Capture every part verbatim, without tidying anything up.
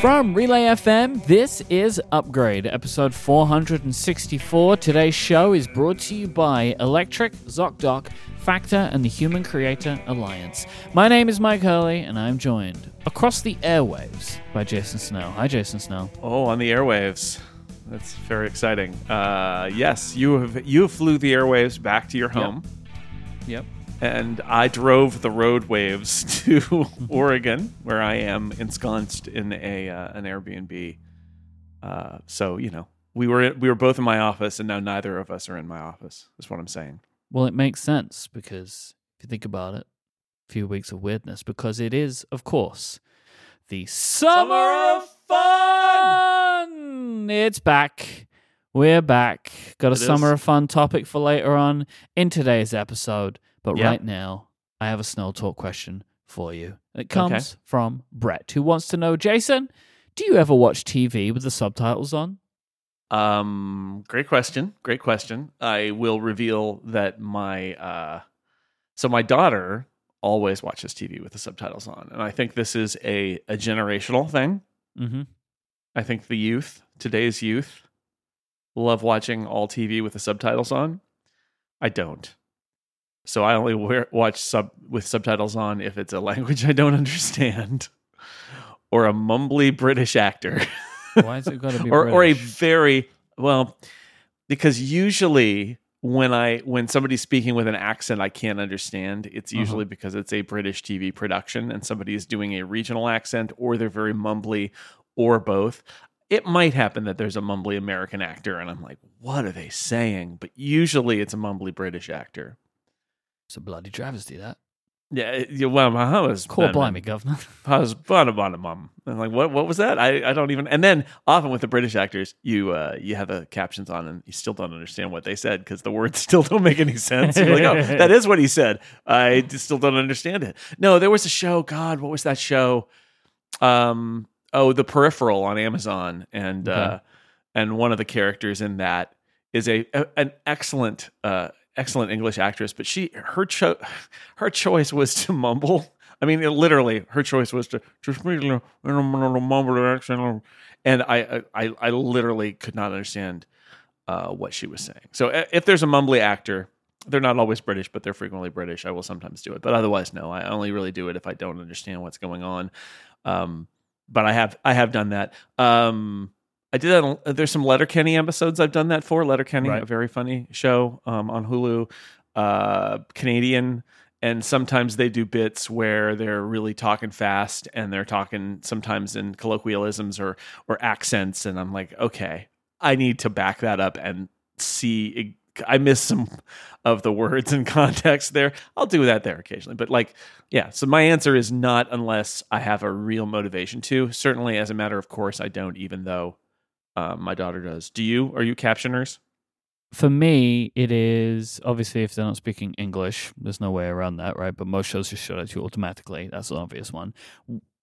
From Relay F M, this is Upgrade, episode four hundred sixty-four. Today's show is brought to you by Electric, Zocdoc, Factor, and the Human Creator Alliance. My name is Mike Hurley, and I'm joined across the airwaves by Jason Snell. Hi, Jason Snell. Oh, on the airwaves. That's very exciting. Uh, yes, you have you flew the airwaves back to your home. Yep. Yep. And I drove the road waves to Oregon, where I am ensconced in a uh, an Airbnb. Uh, so you know, we were we were both in my office, and now neither of us are in my office. Is what I'm saying. Well, it makes sense because if you think about it, a few weeks of weirdness because it is, of course, the summer, summer of fun. It's back. We're back. Got a it summer is. of fun topic for later on in today's episode. But yep. Right now, I have a Snell Talk question for you. It comes okay. from Brett, who wants to know, Jason, do you ever watch T V with the subtitles on? Um, great question. Great question. I will reveal that my uh, so my daughter always watches T V with the subtitles on, and I think this is a, a generational thing. Mm-hmm. I think the youth, today's youth, love watching all T V with the subtitles on. I don't. So I only wear, watch sub with subtitles on if it's a language I don't understand, or a mumbly British actor. Why is it got to be or, British? Or a very well, because usually when I when somebody's speaking with an accent I can't understand, it's usually uh-huh. because it's a British T V production and somebody is doing a regional accent, or they're very mumbly, or both. It might happen that there's a mumbly American actor, and I'm like, what are they saying? But usually it's a mumbly British actor. It's a bloody travesty, that. Yeah, yeah well, I was... Call blimey, governor. I was... Bada, bada, mum. I'm like, what What was that? I, I don't even... And then, often with the British actors, you uh, you have the captions on and you still don't understand what they said because the words still don't make any sense. You're like, oh, that is what he said. I just still don't understand it. No, there was a show... God, what was that show? Um, Oh, The Peripheral on Amazon. And okay. uh, and one of the characters in that is a, a an excellent... Uh, Excellent English actress, but she her cho- her choice was to mumble. I mean, it literally, her choice was to just mumble, and I I I literally could not understand uh, what she was saying. So if there's a mumbly actor, they're not always British, but they're frequently British. I will sometimes do it, but otherwise, no. I only really do it if I don't understand what's going on. Um, but I have I have done that. Um, I did that. There's some Letterkenny episodes I've done that for. Letterkenny, right. A very funny show um, on Hulu, uh, Canadian, and sometimes they do bits where they're really talking fast and they're talking sometimes in colloquialisms or or accents, and I'm like, okay, I need to back that up and see. It, I miss some of the words and context there. I'll do that there occasionally, but like, yeah. So my answer is not unless I have a real motivation to. Certainly, as a matter of course, I don't, even though. Uh, my daughter does. Do you? Are you captioners? For me, it is obviously if they're not speaking English, there's no way around that, right? But most shows just show it to you automatically. That's an obvious one.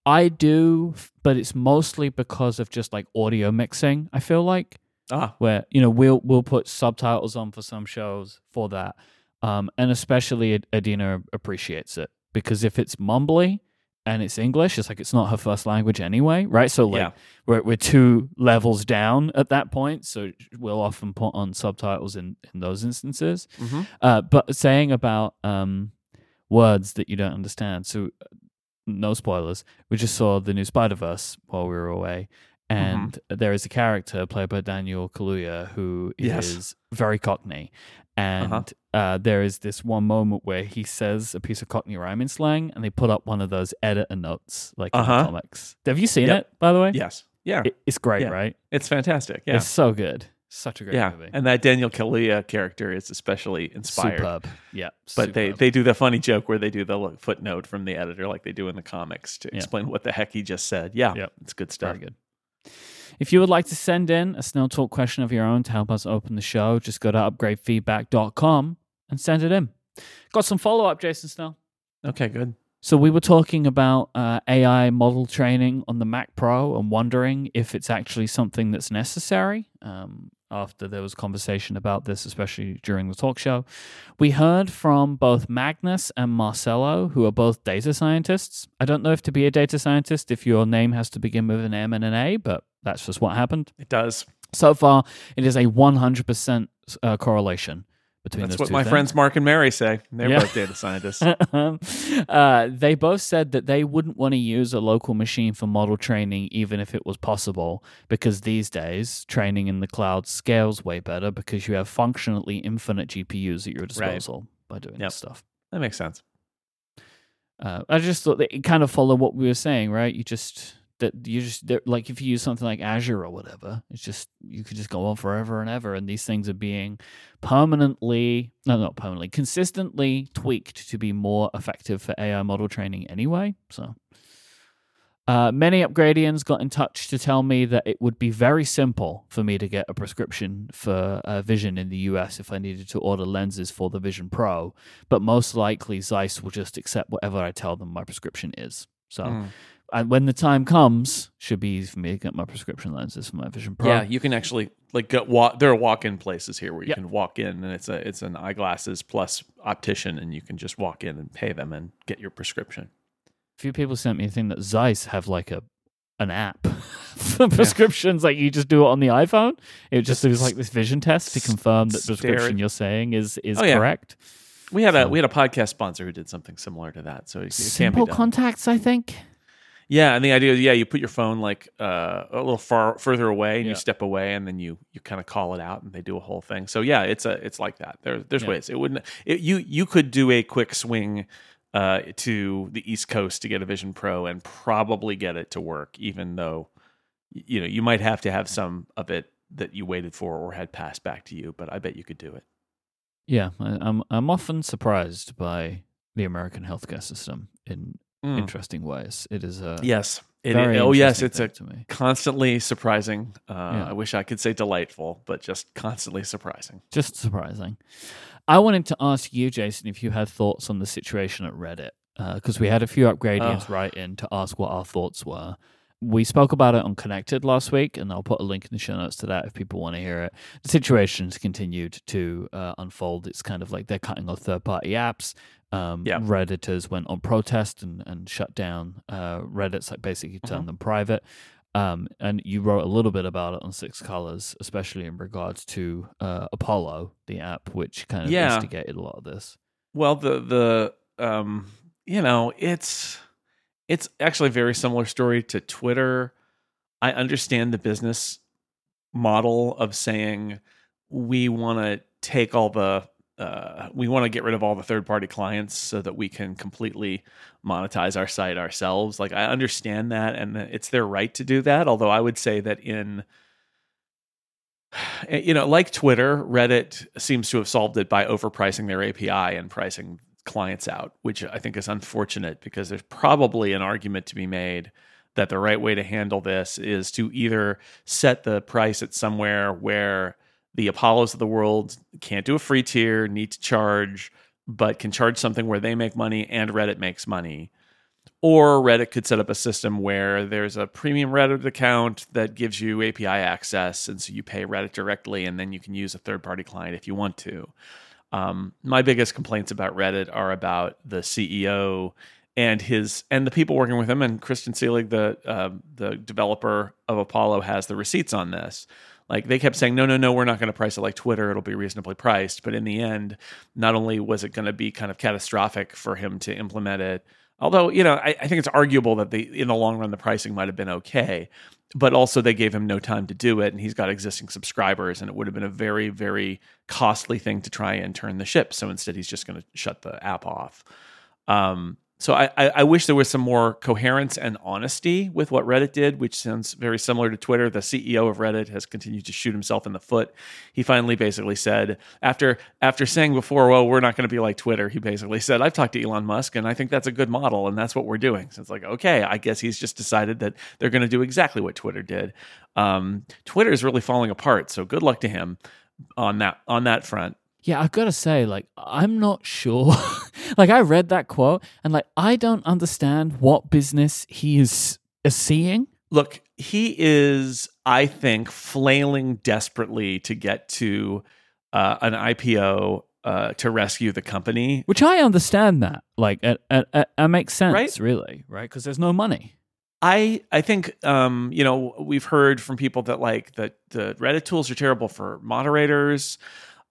I do, but it's mostly because of just like audio mixing. I feel like ah. where you know we'll we'll put subtitles on for some shows for that, um, and especially Adina appreciates it because if it's mumbly. And it's English. It's like it's not her first language anyway, right? So like yeah. we're we're two levels down at that point. So we'll often put on subtitles in, in those instances. Mm-hmm. Uh, but saying about um, words that you don't understand. So no spoilers. We just saw the new Spider-Verse while we were away. And mm-hmm. there is a character played by Daniel Kaluuya who yes. is very Cockney. And uh-huh. uh, there is this one moment where he says a piece of Cockney rhyming slang, and they put up one of those editor notes, like uh-huh. in comics. Have you seen yep. it, by the way? Yes. Yeah. It, it's great, yeah. right? It's fantastic. Yeah. It's so good. Such a great yeah. movie. And that Daniel Kaluuya character is especially inspired. Superb. Yeah. But superb. They, they do the funny joke where they do the footnote from the editor like they do in the comics to yeah. explain what the heck he just said. Yeah. Yep. It's good stuff. Very good. If you would like to send in a Snell Talk question of your own to help us open the show, just go to upgrade feedback dot com and send it in. Got some follow-up, Jason Snell. Okay, good. So we were talking about uh, A I model training on the Mac Pro and wondering if it's actually something that's necessary. Um, after there was conversation about this, especially during the talk show. We heard from both Magnus and Marcelo, who are both data scientists. I don't know if to be a data scientist, if your name has to begin with an M and an A, but that's just what happened. It does. So far, it is a one hundred percent uh, correlation between that's those two That's what my things. Friends Mark and Mary say. They're yeah. both data scientists. uh, they both said that they wouldn't want to use a local machine for model training, even if it was possible, because these days, training in the cloud scales way better because you have functionally infinite G P Us at your disposal right. by doing yep. this stuff. That makes sense. Uh, I just thought that it kind of followed what we were saying, right? You just... That you just like if you use something like Azure or whatever, it's just you could just go on forever and ever, and these things are being permanently no, not permanently, consistently tweaked to be more effective for A I model training anyway. So, uh, many Upgradians got in touch to tell me that it would be very simple for me to get a prescription for uh, vision in the U S if I needed to order lenses for the Vision Pro, but most likely Zeiss will just accept whatever I tell them my prescription is. So. Mm. And when the time comes, should be easy for me to get my prescription lenses for my Vision Pro. Yeah, you can actually like get walk, there are walk-in places here where you yep. can walk in, and it's a it's an eyeglasses plus optician, and you can just walk in and pay them and get your prescription. A few people sent me a thing that Zeiss have like a an app for prescriptions. Yeah. Like you just do it on the iPhone. It just, just it was like this vision test to confirm that the prescription you're saying is is oh, correct. Yeah. We had so. a we had a podcast sponsor who did something similar to that. So it, it Simple can be done. Contacts, I think. Yeah, and the idea is, yeah, you put your phone like uh, a little far further away, and yeah. you step away, and then you you kind of call it out, and they do a whole thing. So yeah, it's a it's like that. There there's yeah. ways. It wouldn't. It, you you could do a quick swing uh, to the East Coast to get a Vision Pro, and probably get it to work, even though you know you might have to have some of it that you waited for or had passed back to you. But I bet you could do it. Yeah, I, I'm I'm often surprised by the American healthcare system in. Mm. Interesting ways. It is a yes. It is, oh yes, it's a constantly surprising. Uh, yeah. I wish I could say delightful, but just constantly surprising. Just surprising. I wanted to ask you, Jason, if you had thoughts on the situation at Reddit, because uh, we had a few Upgradians oh. write in to ask what our thoughts were. We spoke about it on Connected last week, and I'll put a link in the show notes to that if people want to hear it. The situation's continued to uh, unfold. It's kind of like they're cutting off third-party apps. Um, yeah. Redditors went on protest and, and shut down uh, Reddit's, like basically turned mm-hmm. them private. Um, and you wrote a little bit about it on Six Colors, especially in regards to uh, Apollo, the app, which kind of yeah. instigated a lot of this. Well, the the um, you know it's. It's actually a very similar story to Twitter. I understand the business model of saying we want to take all the, uh, we want to get rid of all the third-party clients so that we can completely monetize our site ourselves. Like I understand that, and it's their right to do that. Although I would say that in, you know, like Twitter, Reddit seems to have solved it by overpricing their A P I and pricing clients out, which I think is unfortunate because there's probably an argument to be made that the right way to handle this is to either set the price at somewhere where the Apollos of the world can't do a free tier, need to charge, but can charge something where they make money and Reddit makes money. Or Reddit could set up a system where there's a premium Reddit account that gives you A P I access, and so you pay Reddit directly, and then you can use a third-party client if you want to. Um, my biggest complaints about Reddit are about the C E O and his and the people working with him. And Christian Selig, the uh, the developer of Apollo, has the receipts on this. Like they kept saying, no, no, no, we're not going to price it like Twitter. It'll be reasonably priced. But in the end, not only was it going to be kind of catastrophic for him to implement it, although you know I, I think it's arguable that the in the long run the pricing might have been okay, but also they gave him no time to do it, and he's got existing subscribers, and it would have been a very, very costly thing to try and turn the ship. So instead, he's just going to shut the app off. Um, so I, I, I wish there was some more coherence and honesty with what Reddit did, which sounds very similar to Twitter. The C E O of Reddit has continued to shoot himself in the foot. He finally basically said, after after saying before, well, we're not going to be like Twitter, he basically said, I've talked to Elon Musk, and I think that's a good model, and that's what we're doing. So it's like, okay, I guess he's just decided that they're going to do exactly what Twitter did. Um, Twitter is really falling apart, so good luck to him on that on that front. Yeah, I've got to say, like, I'm not sure. Like, I read that quote, and, like, I don't understand what business he is seeing. Look, he is, I think, flailing desperately to get to uh, an I P O uh, to rescue the company. Which I understand that. Like, it, it, it makes sense, right? Really, right? Because there's no money. I I think, um, you know, we've heard from people that, like, the, the Reddit tools are terrible for moderators,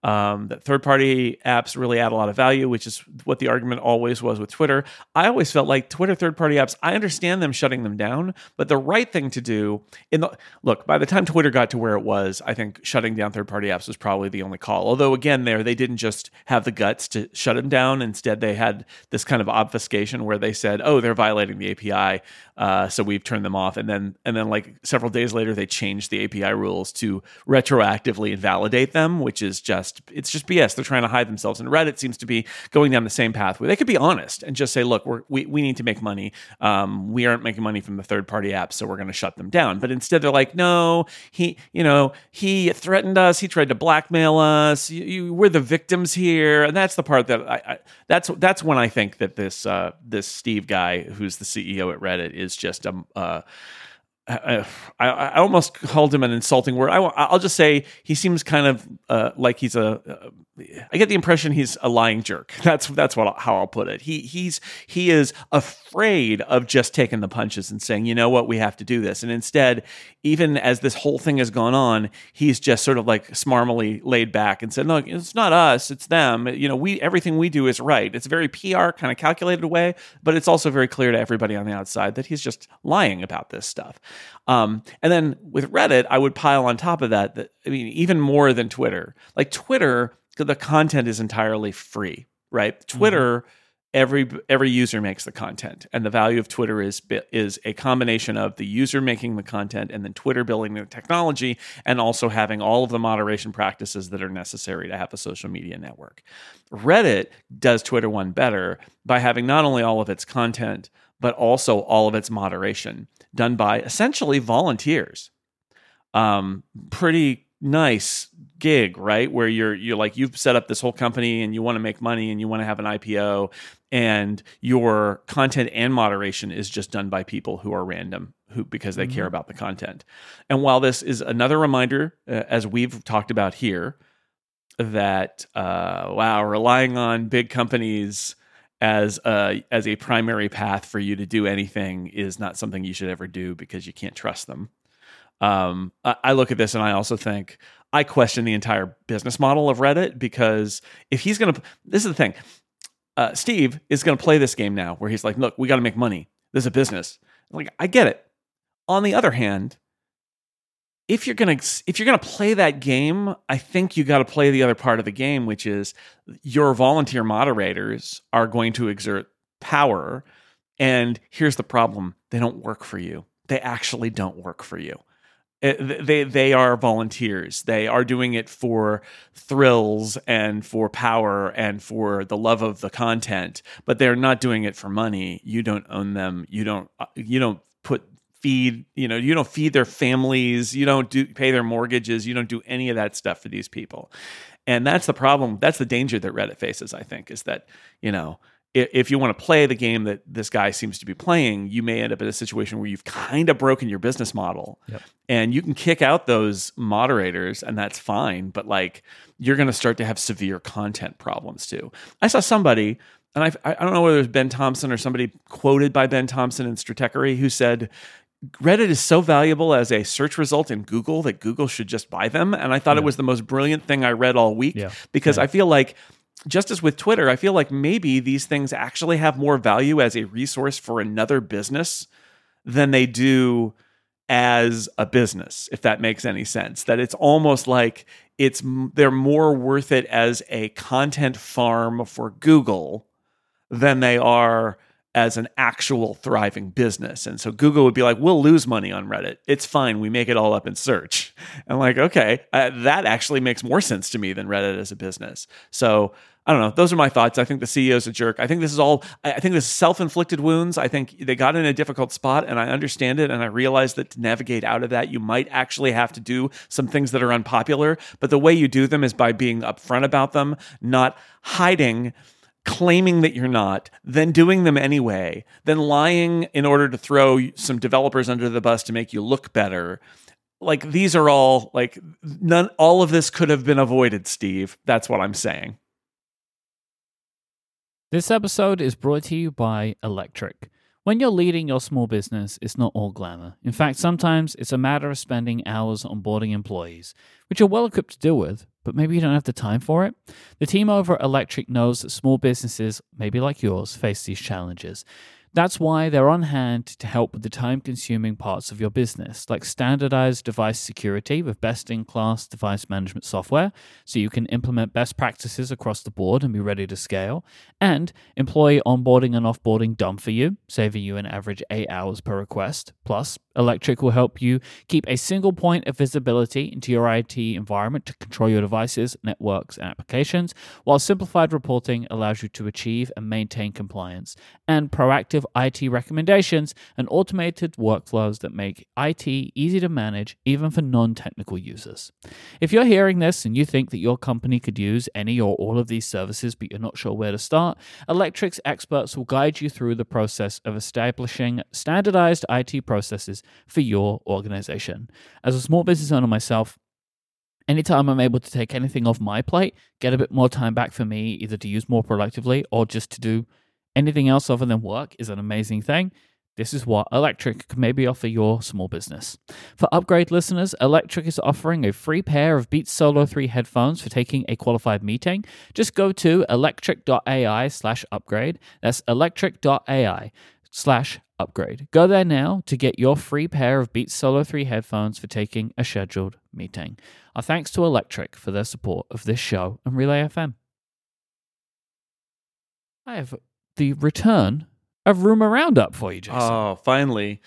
um, that third-party apps really add a lot of value, which is what the argument always was with Twitter. I always felt like Twitter third-party apps, I understand them shutting them down, but the right thing to do... in the, look, by the time Twitter got to where it was, I think shutting down third-party apps was probably the only call. Although, again, there, they didn't just have the guts to shut them down. Instead, they had this kind of obfuscation where they said, oh, they're violating the A P I, uh, so we've turned them off. And then, and then, like, several days later, they changed the A P I rules to retroactively invalidate them, which is just... it's just B S. They're trying to hide themselves, and Reddit seems to be going down the same pathway. They could be honest and just say, "Look, we're, we we need to make money. Um, we aren't making money from the third-party apps, so we're going to shut them down." But instead, they're like, "No, he, you know, he threatened us. He tried to blackmail us. You, you, we're the victims here." And that's the part that I, I that's that's when I think that this uh, this Steve guy, who's the C E O at Reddit, is just a. Uh, I, I, I almost called him an insulting word. I, I'll just say he seems kind of uh, like he's a. Uh, I get the impression he's a lying jerk. That's that's what I'll, how I'll put it. He he's he is afraid of just taking the punches and saying, you know what, we have to do this. And instead, even as this whole thing has gone on, he's just sort of like smarmily laid back and said, no, it's not us, it's them. You know, we everything we do is right. It's a very P R kind of calculated way, but it's also very clear to everybody on the outside that he's just lying about this stuff. Um, and then with Reddit, I would pile on top of that, that, I mean, even more than Twitter. Like Twitter, the content is entirely free, right? Twitter, mm-hmm. every every user makes the content. And the value of Twitter is is a combination of the user making the content and then Twitter building the technology and also having all of the moderation practices that are necessary to have a social media network. Reddit does Twitter one better by having not only all of its content, but also all of its moderation done by essentially volunteers. Um, pretty nice gig, right? Where you're you're like you've set up this whole company and you want to make money and you want to have an I P O, and your content and moderation is just done by people who are random, who because they mm-hmm. care about the content. And while this is another reminder, uh, as we've talked about here, that uh, wow, relying on big companies as a, as a primary path for you to do anything is not something you should ever do because you can't trust them. Um, I, I look at this and I also think, I question the entire business model of Reddit because if he's going to, this is the thing, uh, Steve is going to play this game now where he's like, look, we got to make money. This is a business. I'm like, I get it. On the other hand, If you're gonna if you're gonna play that game, I think you got to play the other part of the game, which is your volunteer moderators are going to exert power. And here's the problem: they don't work for you. They actually don't work for you. It, they they are volunteers. They are doing it for thrills and for power and for the love of the content. But they're not doing it for money. You don't own them. You don't you don't put. Feed, you know, you don't feed their families, you don't do pay their mortgages, you don't do any of that stuff for these people. And that's the problem. That's the danger that Reddit faces, I think, is that, you know, if, if you want to play the game that this guy seems to be playing, you may end up in a situation where you've kind of broken your business model. Yep. And you can kick out those moderators and that's fine. But like, you're going to start to have severe content problems too. I saw somebody... and I, I don't know whether it was Ben Thompson or somebody quoted by Ben Thompson in Stratechery who said, Reddit is so valuable as a search result in Google that Google should just buy them. And I thought yeah. it was the most brilliant thing I read all week yeah. because yeah. I feel like, just as with Twitter, I feel like maybe these things actually have more value as a resource for another business than they do as a business, if that makes any sense. That it's almost like it's they're more worth it as a content farm for Google than they are as an actual thriving business. And so Google would be like, we'll lose money on Reddit. It's fine. We make it all up in search. I'm like, okay, uh, that actually makes more sense to me than Reddit as a business. So I don't know. Those are my thoughts. I think the C E O's a jerk. I think this is all, I think this is self-inflicted wounds. I think they got in a difficult spot and I understand it. And I realize that to navigate out of that, you might actually have to do some things that are unpopular, but the way you do them is by being upfront about them, not hiding claiming that you're not, then doing them anyway, then lying in order to throw some developers under the bus to make you look better. Like, these are all, like, none, all of this could have been avoided, Steve. That's what I'm saying. This episode is brought to you by Electric. When you're leading your small business, it's not all glamour. In fact, sometimes it's a matter of spending hours onboarding employees, which you're well equipped to deal with, but maybe you don't have the time for it. The team over at Electric knows that small businesses, maybe like yours, face these challenges. That's why they're on hand to help with the time-consuming parts of your business, like standardized device security with best-in-class device management software, so you can implement best practices across the board and be ready to scale, and employee onboarding and offboarding done for you, saving you an average eight hours per request. Plus, Electric will help you keep a single point of visibility into your I T environment to control your devices, networks, and applications, while simplified reporting allows you to achieve and maintain compliance, and proactive I T recommendations and automated workflows that make I T easy to manage even for non-technical users. If you're hearing this and you think that your company could use any or all of these services but you're not sure where to start, Electric's experts will guide you through the process of establishing standardized I T processes for your organization. As a small business owner myself, anytime I'm able to take anything off my plate, get a bit more time back for me, either to use more productively or just to do anything else other than work, is an amazing thing. This is what Electric can maybe offer your small business. For Upgrade listeners, Electric is offering a free pair of Beats Solo three headphones for taking a qualified meeting. Just go to electric.ai slash upgrade. That's electric.ai slash upgrade. Go there now to get your free pair of Beats Solo three headphones for taking a scheduled meeting. Our thanks to Electric for their support of this show and Relay F M. I have the return of Rumor Roundup for you, Jason. Oh, finally.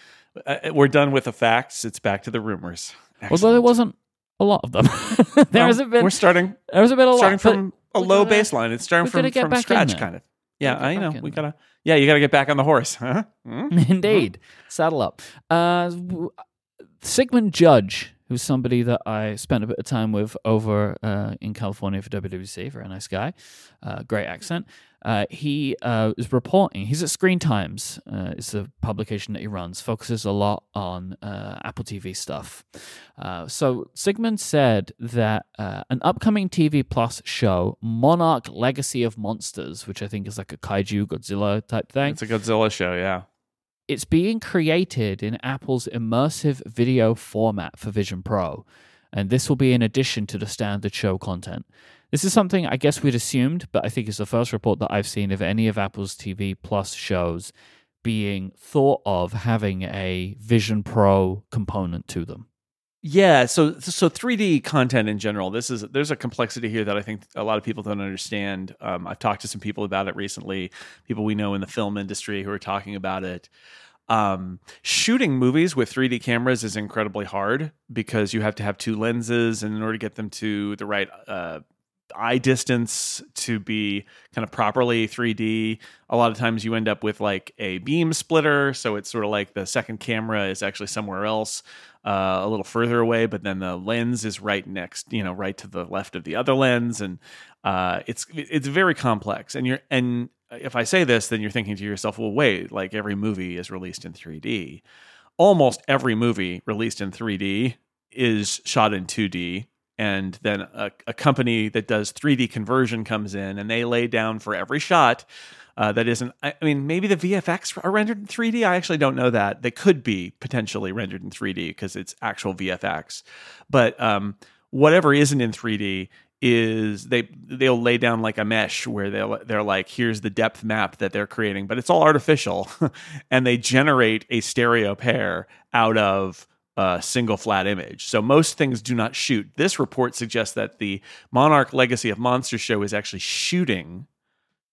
Uh, we're done with the facts. It's back to the rumors. Excellent. Although there wasn't a lot of them. there no, hasn't been... We're starting... There hasn't been a starting lot. Starting from a low gotta, baseline. It's starting from, from scratch, kind of. Yeah, I know. We gotta... Yeah, you gotta get back on the horse. Huh? Mm? Indeed. Mm. Saddle up. Uh, Sigmund Judge, who's somebody that I spent a bit of time with over uh, in California for W W C. Very nice guy. Uh, great accent. Uh, he uh, is reporting, he's at Screen Times, uh, it's a publication that he runs, focuses a lot on uh, Apple T V stuff. Uh, so Sigmund said that uh, an upcoming T V Plus show, Monarch Legacy of Monsters, which I think is like a kaiju Godzilla type thing. It's a Godzilla show, yeah. It's being created in Apple's immersive video format for Vision Pro, and this will be in addition to the standard show content. This is something I guess we'd assumed, but I think it's the first report that I've seen of any of Apple's T V Plus shows being thought of having a Vision Pro component to them. Yeah, so so three D content in general, this is there's a complexity here that I think a lot of people don't understand. Um, I've talked to some people about it recently, people we know in the film industry who are talking about it. Um, shooting movies with three D cameras is incredibly hard because you have to have two lenses, and in order to get them to the right uh eye distance to be kind of properly three D, a lot of times you end up with like a beam splitter, so it's sort of like the second camera is actually somewhere else, uh, a little further away, but then the lens is right next, you know, right to the left of the other lens, and uh, it's it's very complex. And you're and if I say this, then you're thinking to yourself, well, wait, like every movie is released in three D. Almost every movie released in three D is shot in two D. And then a, a company that does three D conversion comes in, and they lay down for every shot uh, that isn't... I mean, maybe the V F X are rendered in three D? I actually don't know that. They could be potentially rendered in three D because it's actual V F X. But um, whatever isn't in three D is they, they'll lay down like a mesh where they'll, they're like, here's the depth map that they're creating, but it's all artificial. And they generate a stereo pair out of... a single flat image. So most things do not shoot. This report suggests that the Monarch Legacy of Monsters show is actually shooting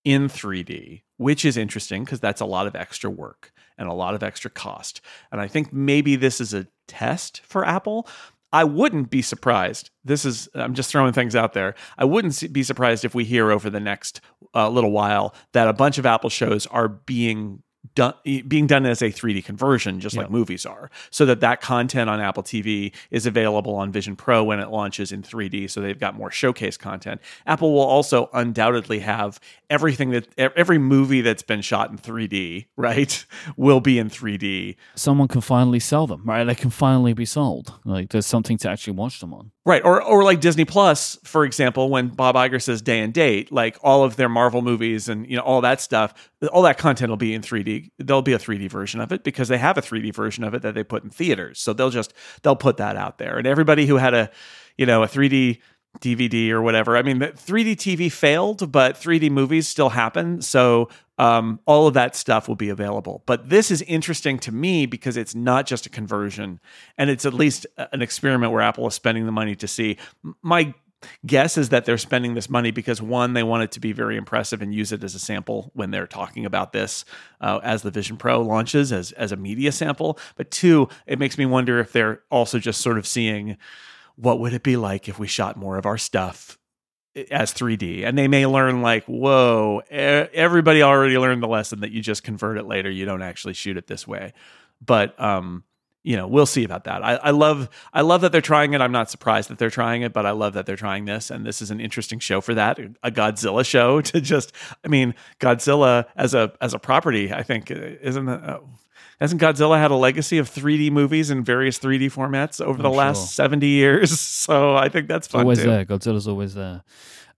in three D, which is interesting because that's a lot of extra work and a lot of extra cost. And I think maybe this is a test for Apple. I wouldn't be surprised. This is, I'm just throwing things out there. I wouldn't be surprised if we hear over the next uh, little while that a bunch of Apple shows are being done, being done as a three D conversion, just yeah. like movies are, so that that content on Apple T V is available on Vision Pro when it launches in three D. So they've got more showcase content. Apple will also undoubtedly have everything that every movie that's been shot in three D, right, will be in three D. Someone can finally sell them, right? They can finally be sold. Like there's something to actually watch them on. Right. Or, or like Disney Plus, for example, when Bob Iger says day and date, like all of their Marvel movies and, you know, all that stuff, all that content will be in three D. There'll be a three D version of it because they have a three D version of it that they put in theaters. So they'll just, they'll put that out there. And everybody who had a, you know, a three D D V D or whatever, I mean, three D T V failed, but three D movies still happen. So um, all of that stuff will be available. But this is interesting to me because it's not just a conversion, and it's at least an experiment where Apple is spending the money to see. My guess is that they're spending this money because, one, they want it to be very impressive and use it as a sample when they're talking about this uh, as the Vision Pro launches as as a media sample. But two, it makes me wonder if they're also just sort of seeing, what would it be like if we shot more of our stuff as three D? And they may learn like, whoa, everybody already learned the lesson that you just convert it later. You don't actually shoot it this way. But, um, you know, we'll see about that. I, I love I love that they're trying it. I'm not surprised that they're trying it, but I love that they're trying this. And this is an interesting show for that, a Godzilla show to just, I mean, Godzilla as a as a property, I think, isn't that... Uh, hasn't Godzilla had a legacy of three D movies in various three D formats over the I'm last sure. seventy years? So I think that's fun always too. There. Godzilla's always there.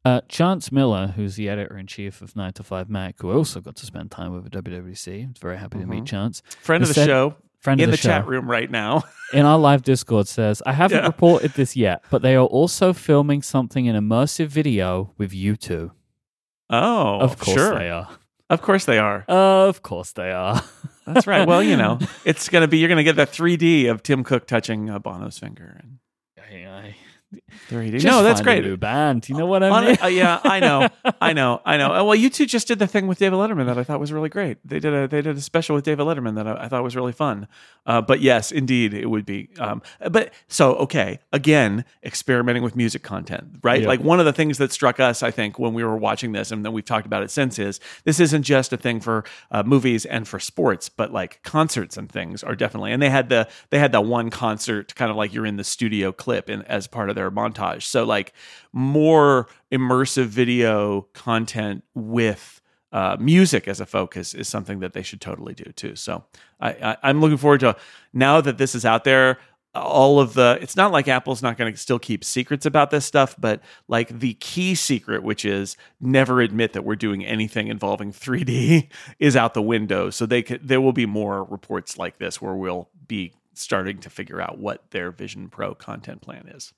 Uh, Chance Miller, who's the editor-in-chief of nine to five Mac, who also got to spend time over at W W D C. I'm very happy mm-hmm. to meet Chance. Friend of the said, show. Friend of the, the show. In the chat room right now. In our live Discord says, I haven't yeah. reported this yet, but they are also filming something in immersive video with you two. Oh, of course sure. they are. Of course they are. Uh, of course they are. That's right. Well, you know, it's going to be, you're going to get the three D of Tim Cook touching uh, Bono's finger. And three D. Just no, that's great. A new band. You know what I On, mean? uh, yeah, I know. I know. I know. Well, you two just did the thing with David Letterman that I thought was really great. They did a they did a special with David Letterman that I, I thought was really fun. Uh, but yes, indeed, it would be. Um, but so, okay, again, experimenting with music content, right? Yep. Like one of the things that struck us, I think, when we were watching this, and then we've talked about it since, is this isn't just a thing for uh, movies and for sports, but like concerts and things are definitely. And they had the they had that one concert, kind of like you're in the studio clip, in, as part of their montage. So like more immersive video content with uh, music as a focus is something that they should totally do too. So I, I, I'm looking forward to, now that this is out there, all of the, it's not like Apple's not going to still keep secrets about this stuff, but like the key secret, which is never admit that we're doing anything involving three D, is out the window. So they could, there will be more reports like this where we'll be starting to figure out what their Vision Pro content plan is.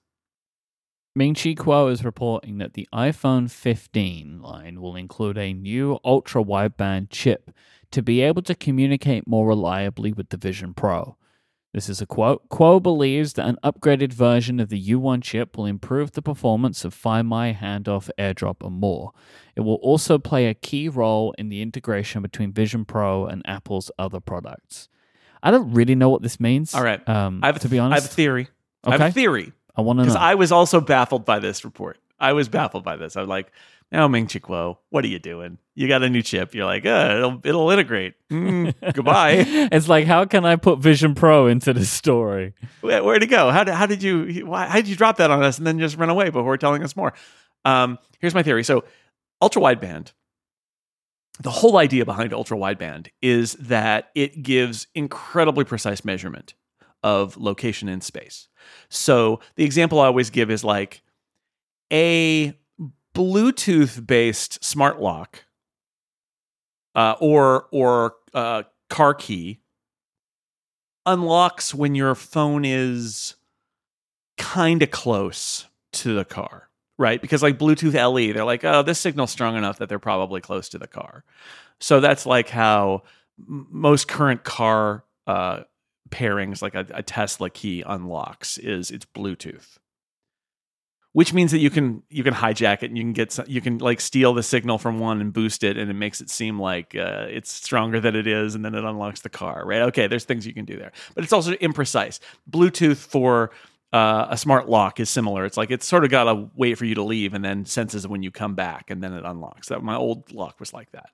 Ming-Chi Kuo is reporting that the iPhone fifteen line will include a new ultra-wideband chip to be able to communicate more reliably with the Vision Pro. This is a quote. Kuo believes that an upgraded version of the U one chip will improve the performance of Find My, Handoff, AirDrop, and more. It will also play a key role in the integration between Vision Pro and Apple's other products. I don't really know what this means. All right. Um, I have, to be honest. I have a theory. Okay. I have a theory. I want to know. Because I was also baffled by this report. I was baffled by this. I was like, now, Ming-Chi Kuo, what are you doing? You got a new chip. You're like, oh, it'll, it'll integrate. Mm, goodbye. It's like, how can I put Vision Pro into this story? Where, where'd it go? How did, how did you why, how did you drop that on us and then just run away before telling us more? Um, here's my theory. So, ultra-wideband. The whole idea behind ultra-wideband is that it gives incredibly precise measurement of location in space. So the example I always give is like a Bluetooth-based smart lock uh, or or uh, car key unlocks when your phone is kind of close to the car. Right, because like Bluetooth L E, they're like, oh, this signal's strong enough that they're probably close to the car. So that's like how most current car uh, pairings, like a, a Tesla key unlocks, is it's Bluetooth, which means that you can you can hijack it and you can get some, you can like steal the signal from one and boost it, and it makes it seem like uh, it's stronger than it is, and then it unlocks the car. Right? Okay, there's things you can do there, but it's also imprecise. Bluetooth for Uh, a smart lock is similar. It's like it's sort of got to wait for you to leave and then senses when you come back and then it unlocks. That my old lock was like that.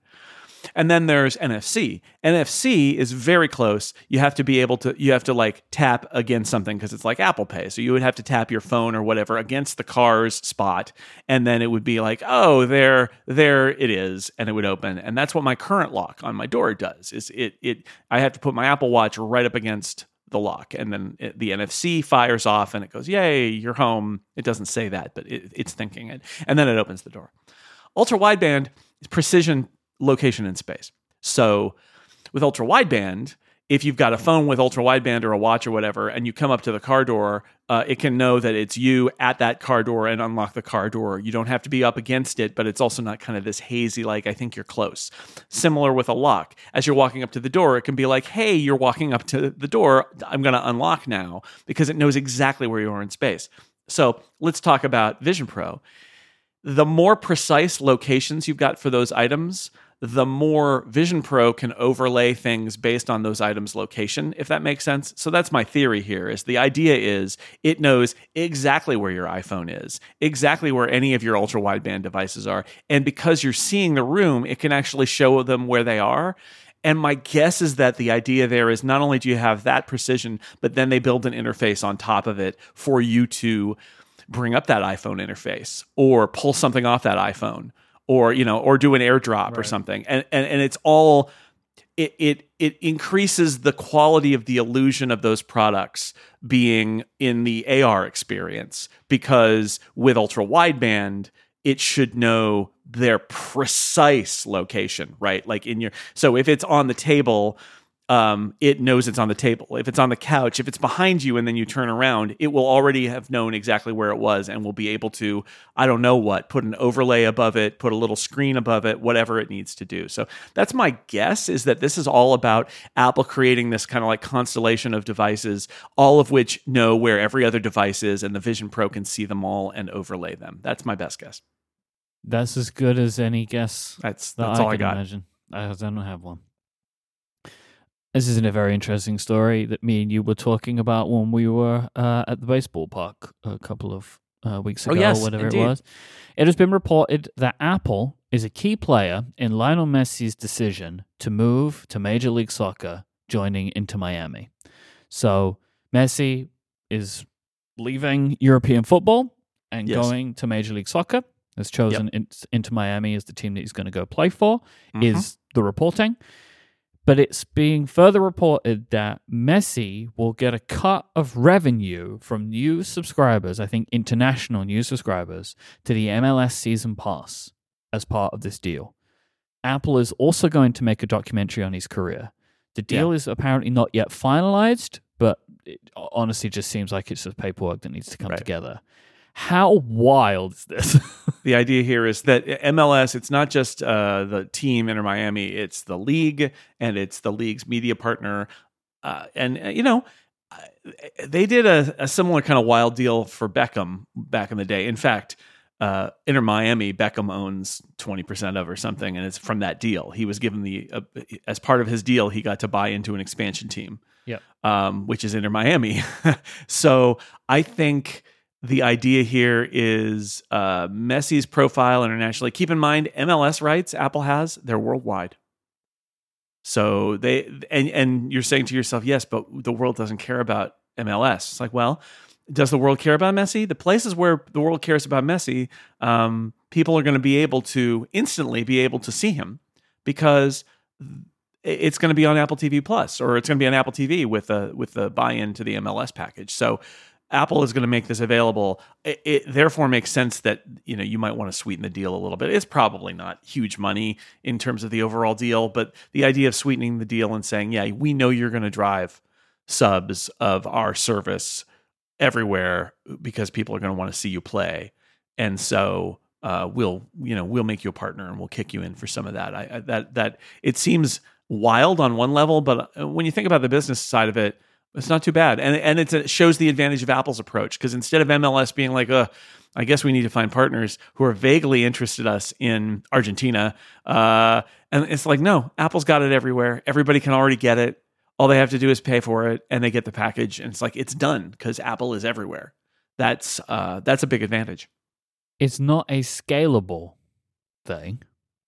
And then there's N F C. N F C is very close. You have to be able to, you have to like tap against something because it's like Apple Pay. So you would have to tap your phone or whatever against the car's spot. And then it would be like, oh, there, there it is. And it would open. And that's what my current lock on my door does is it, it, I have to put my Apple Watch right up against the lock. And then it, the N F C fires off and it goes, yay, you're home. It doesn't say that, but it, it's thinking it. And then it opens the door. Ultra wideband is precision location in space. So with ultra wideband, if you've got a phone with ultra wideband or a watch or whatever, and you come up to the car door, uh, it can know that it's you at that car door and unlock the car door. You don't have to be up against it, but it's also not kind of this hazy, like, I think you're close. Similar with a lock. As you're walking up to the door, it can be like, hey, you're walking up to the door. I'm going to unlock now because it knows exactly where you are in space. So let's talk about Vision Pro. The more precise locations you've got for those items, the more Vision Pro can overlay things based on those items' location, if that makes sense. So that's my theory here, is the idea is it knows exactly where your iPhone is, exactly where any of your ultra-wideband devices are. And because you're seeing the room, it can actually show them where they are. And my guess is that the idea there is not only do you have that precision, but then they build an interface on top of it for you to bring up that iPhone interface or pull something off that iPhone or, you know, or do an AirDrop right. or something. And, and, and it's all, it, it, it increases the quality of the illusion of those products being in the A R experience, because with ultra wideband, it should know their precise location, right? Like in your, so if it's on the table, Um, it knows it's on the table. If it's on the couch, if it's behind you and then you turn around, it will already have known exactly where it was and will be able to, I don't know what, put an overlay above it, put a little screen above it, whatever it needs to do. So that's my guess, is that this is all about Apple creating this kind of like constellation of devices, all of which know where every other device is, and the Vision Pro can see them all and overlay them. That's my best guess. That's as good as any guess. That's that's that all I, I got. Imagine. I don't have one. This isn't a very interesting story that me and you were talking about when we were uh, at the baseball park a couple of uh, weeks ago, oh, yes, or whatever indeed. It was. It has been reported that Apple is a key player in Lionel Messi's decision to move to Major League Soccer, joining Inter Miami. So Messi is leaving European football and yes. going to Major League Soccer. Has chosen yep. Inter Miami as the team that he's going to go play for, mm-hmm. is the reporting. But it's being further reported that Messi will get a cut of revenue from new subscribers, I think international new subscribers, to the M L S season pass as part of this deal. Apple is also going to make a documentary on his career. The deal yeah. is apparently not yet finalized, but it honestly just seems like it's just paperwork that needs to come right. together. How wild is this? The idea here is that M L S, it's not just uh, the team Inter Miami, it's the league and it's the league's media partner. Uh, and, uh, you know, they did a, a similar kind of wild deal for Beckham back in the day. In fact, uh, Inter Miami, Beckham owns twenty percent of or something, and it's from that deal. He was given the, uh, as part of his deal, he got to buy into an expansion team, yeah, um, which is Inter Miami. So I think... the idea here is uh, Messi's profile internationally. Keep in mind, M L S rights Apple has, they're worldwide. So they, and, and you're saying to yourself, yes, but the world doesn't care about M L S. It's like, well, does the world care about Messi? The places where the world cares about Messi, um, people are going to be able to instantly be able to see him, because it's going to be on Apple T V Plus, or it's going to be on Apple T V with a, with the buy-in to the M L S package. So Apple is going to make this available. It, it therefore makes sense that, you know, you might want to sweeten the deal a little bit. It's probably not huge money in terms of the overall deal, but the idea of sweetening the deal and saying, yeah, we know you're going to drive subs of our service everywhere because people are going to want to see you play. And so uh, we'll, you know, we'll make you a partner and we'll kick you in for some of that. I, I, that, that it seems wild on one level, but when you think about the business side of it, it's not too bad. And and it's, it shows the advantage of Apple's approach, because instead of M L S being like, uh, I guess we need to find partners who are vaguely interested us in Argentina. Uh, and it's like, no, Apple's got it everywhere. Everybody can already get it. All they have to do is pay for it and they get the package. And it's like, it's done because Apple is everywhere. That's uh, that's a big advantage. It's not a scalable thing.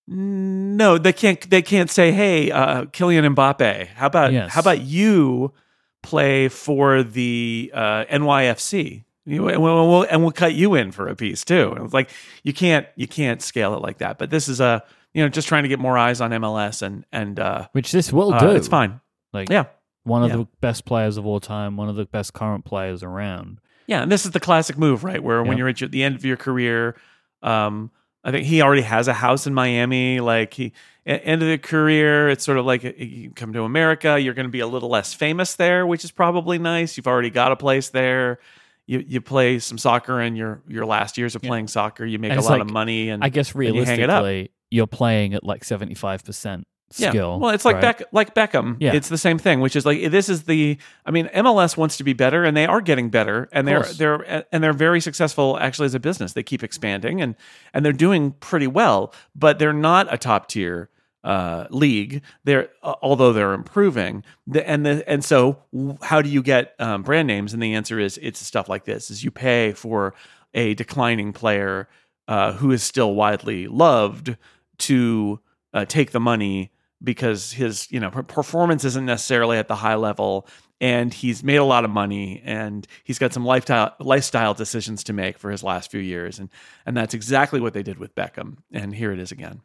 No, they can't. They can't say, "Hey, uh, Kylian Mbappe, how about yes. how about you play for the uh, N Y F C, you, and, we'll, we'll, and we'll cut you in for a piece too." And it's like you can't you can't scale it like that. But this is a you know just trying to get more eyes on M L S and and uh, which this will uh, do. It's fine. Like yeah, one of yeah. the best players of all time, one of the best current players around. Yeah, and this is the classic move, right? Where yep. when you're at your, the end of your career. Um, I think he already has a house in Miami. Like he, end of the career, it's sort of like you come to America. You're going to be a little less famous there, which is probably nice. You've already got a place there. You you play some soccer in your your last years of yeah. playing soccer. You make a lot like, of money, and I guess realistically, you hang it up. You're playing at like seventy-five percent skill. Yeah. Well, it's like right? Beck, like Beckham. Yeah. It's the same thing, which is like this is the. I mean, M L S wants to be better, and they are getting better, and they're they're and they're very successful actually as a business. They keep expanding, and and they're doing pretty well, but they're not a top tier uh, league. They're uh, although they're improving, the, and the and so how do you get um, brand names? And the answer is it's stuff like this: is you pay for a declining player uh, who is still widely loved to. Uh, take the money because his, you know, performance isn't necessarily at the high level, and he's made a lot of money, and he's got some lifestyle lifestyle decisions to make for his last few years, and and that's exactly what they did with Beckham, and here it is again.